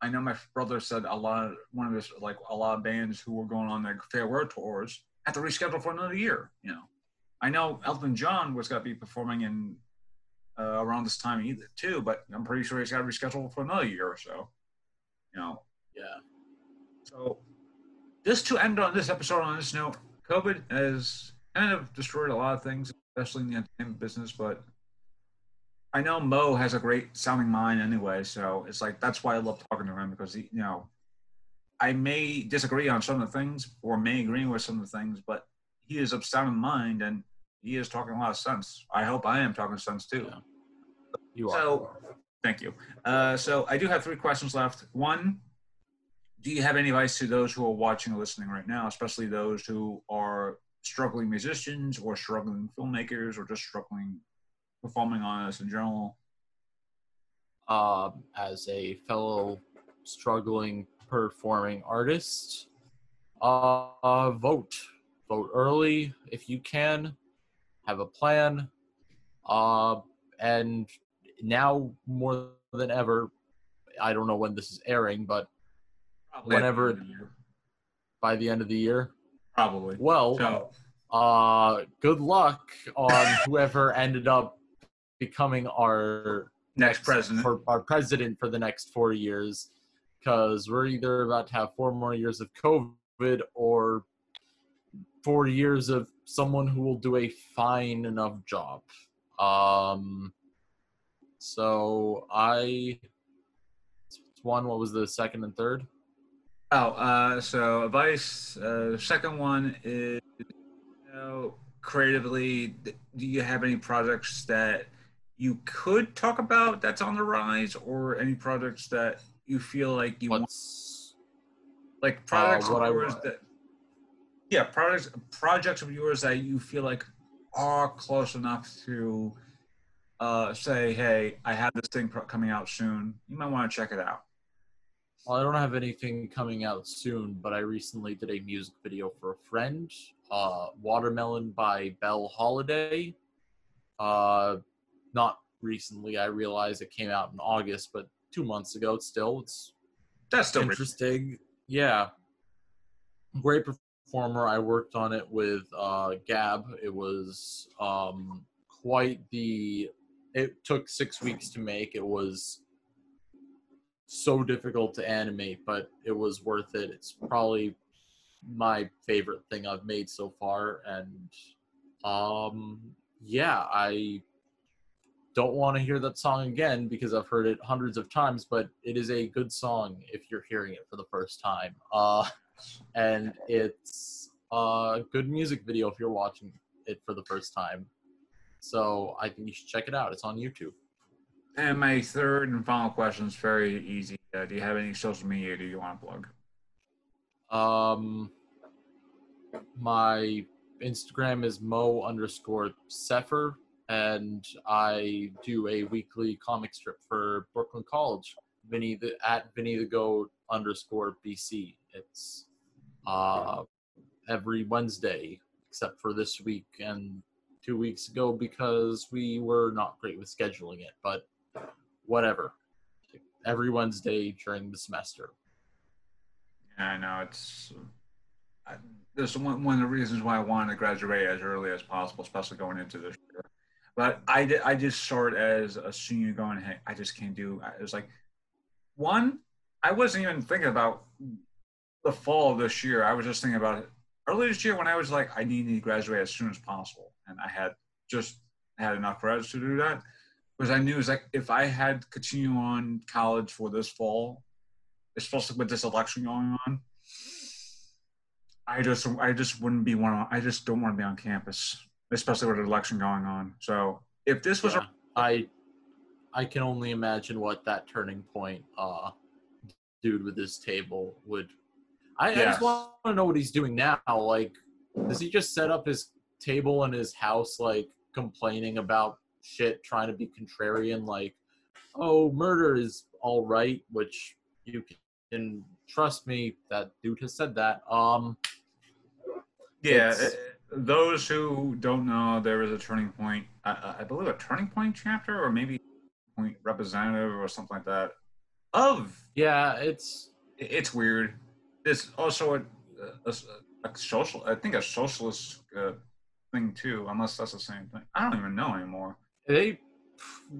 I know my brother said a lot of, one of his, like a lot of bands who were going on their farewell tours had to reschedule for another year. You know, I know Elton John was going to be performing in uh, around this time either too, but I'm pretty sure he's got to reschedule for another year or so. You know, yeah. So just to end on this episode on this note, COVID has kind of destroyed a lot of things, especially in the entertainment business, but I know Mo has a great sounding mind anyway, so it's like, that's why I love talking to him, because, he, you know, I may disagree on some of the things or may agree with some of the things, but he is of sound mind and he is talking a lot of sense. I hope I am talking sense too. Yeah. You are. So, thank you. Uh, so I do have three questions left. One, do you have any advice to those who are watching or listening right now, especially those who are struggling musicians or struggling filmmakers or just struggling performing on us in general? Uh, as a fellow struggling performing artist, uh, uh, vote. Vote early if you can. Have a plan. Uh, and now more than ever, I don't know when this is airing, but Probably whenever, the by the end of the year? Probably. Well, so. uh, good luck on whoever ended up becoming our next, next president for our president for the next four years, because we're either about to have four more years of COVID or four years of someone who will do a fine enough job. Um so I one what was the second and third? Oh uh so advice, uh the second one is, you know, creatively, do you have any projects that you could talk about that's on the rise, or any projects that you feel like you What's, want, like products uh, of yours that, yeah, products, projects of yours that you feel like are close enough to uh, say, hey, I have this thing pro- coming out soon. You might want to check it out. Well, I don't have anything coming out soon, but I recently did a music video for a friend, uh, Watermelon by Belle Holiday. Uh, Not recently, I realized it came out in August, but two months ago, it's still, it's That's still interesting. Recent. Yeah. Great performer. I worked on it with uh, Gab. It was um, quite the, it took six weeks to make. It was so difficult to animate, but it was worth it. It's probably my favorite thing I've made so far. And um, yeah, I... don't want to hear that song again because I've heard it hundreds of times, but it is a good song if you're hearing it for the first time. Uh, and it's a good music video if you're watching it for the first time. So I think you should check it out. It's on YouTube. And my third and final question is very easy. Uh, do you have any social media do you want to plug? Um, my Instagram is mo underscore Seffer. And I do a weekly comic strip for Brooklyn College, Vinny the, at Vinny the Goat underscore B C. It's uh, every Wednesday, except for this week and two weeks ago because we were not great with scheduling it, but whatever. Every Wednesday during the semester. Yeah, I know. It's, I, there's one, one of the reasons why I wanted to graduate as early as possible, especially going into this year. But I, did, I just started as a senior going, hey, I just can't do, it was like, one, I wasn't even thinking about the fall of this year. I was just thinking about it early this year when I was like, I need to graduate as soon as possible. And I had just had enough credits to do that. Because I knew it was like, if I had continued on college for this fall, especially with this election going on, I just, I just wouldn't be one of, I just don't want to be on campus, especially with an election going on. So if this was, yeah, a, I, I can only imagine what that turning point, uh, dude with this table would, I, yes. I just want to know what he's doing now. Like, does he just set up his table in his house, like complaining about shit, trying to be contrarian, like, oh, murder is all right, which you can trust me, that dude has said that. Um, yeah, those who don't know, there is a turning point, I, I believe a turning point chapter or maybe point representative or something like that. Of yeah, it's it's weird. There's also a, a, a social, I think a socialist uh, thing too, unless that's the same thing. I don't even know anymore. They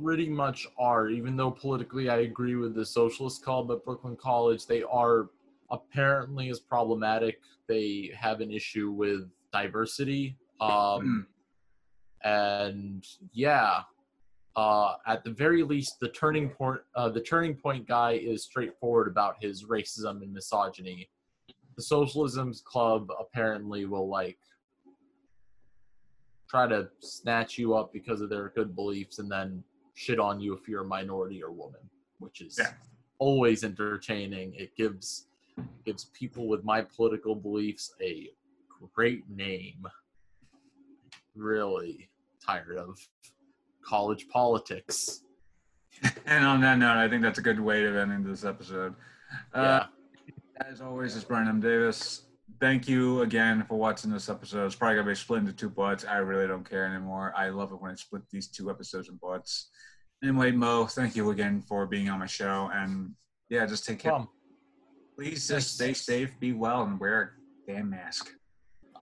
pretty much are, even though politically I agree with the socialist call, but Brooklyn College, they are apparently as problematic. They have an issue with diversity. Um, and yeah, uh, at the very least, the turning point, uh, the turning point guy is straightforward about his racism and misogyny. The Socialism's Club apparently will like try to snatch you up because of their good beliefs and then shit on you if you're a minority or woman, which is yeah. always entertaining. It gives gives people with my political beliefs a great name. Really tired of college politics. And on that note, I think that's a good way to end this episode. Yeah. Uh, as always, it's Brian M. Davis. Thank you again for watching this episode. It's probably going to be split into two parts. I really don't care anymore. I love it when I split these two episodes in parts. Anyway, Mo, thank you again for being on my show. And, yeah, just take care. Um, Please just stay safe, be well, and wear a damn mask.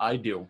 I do.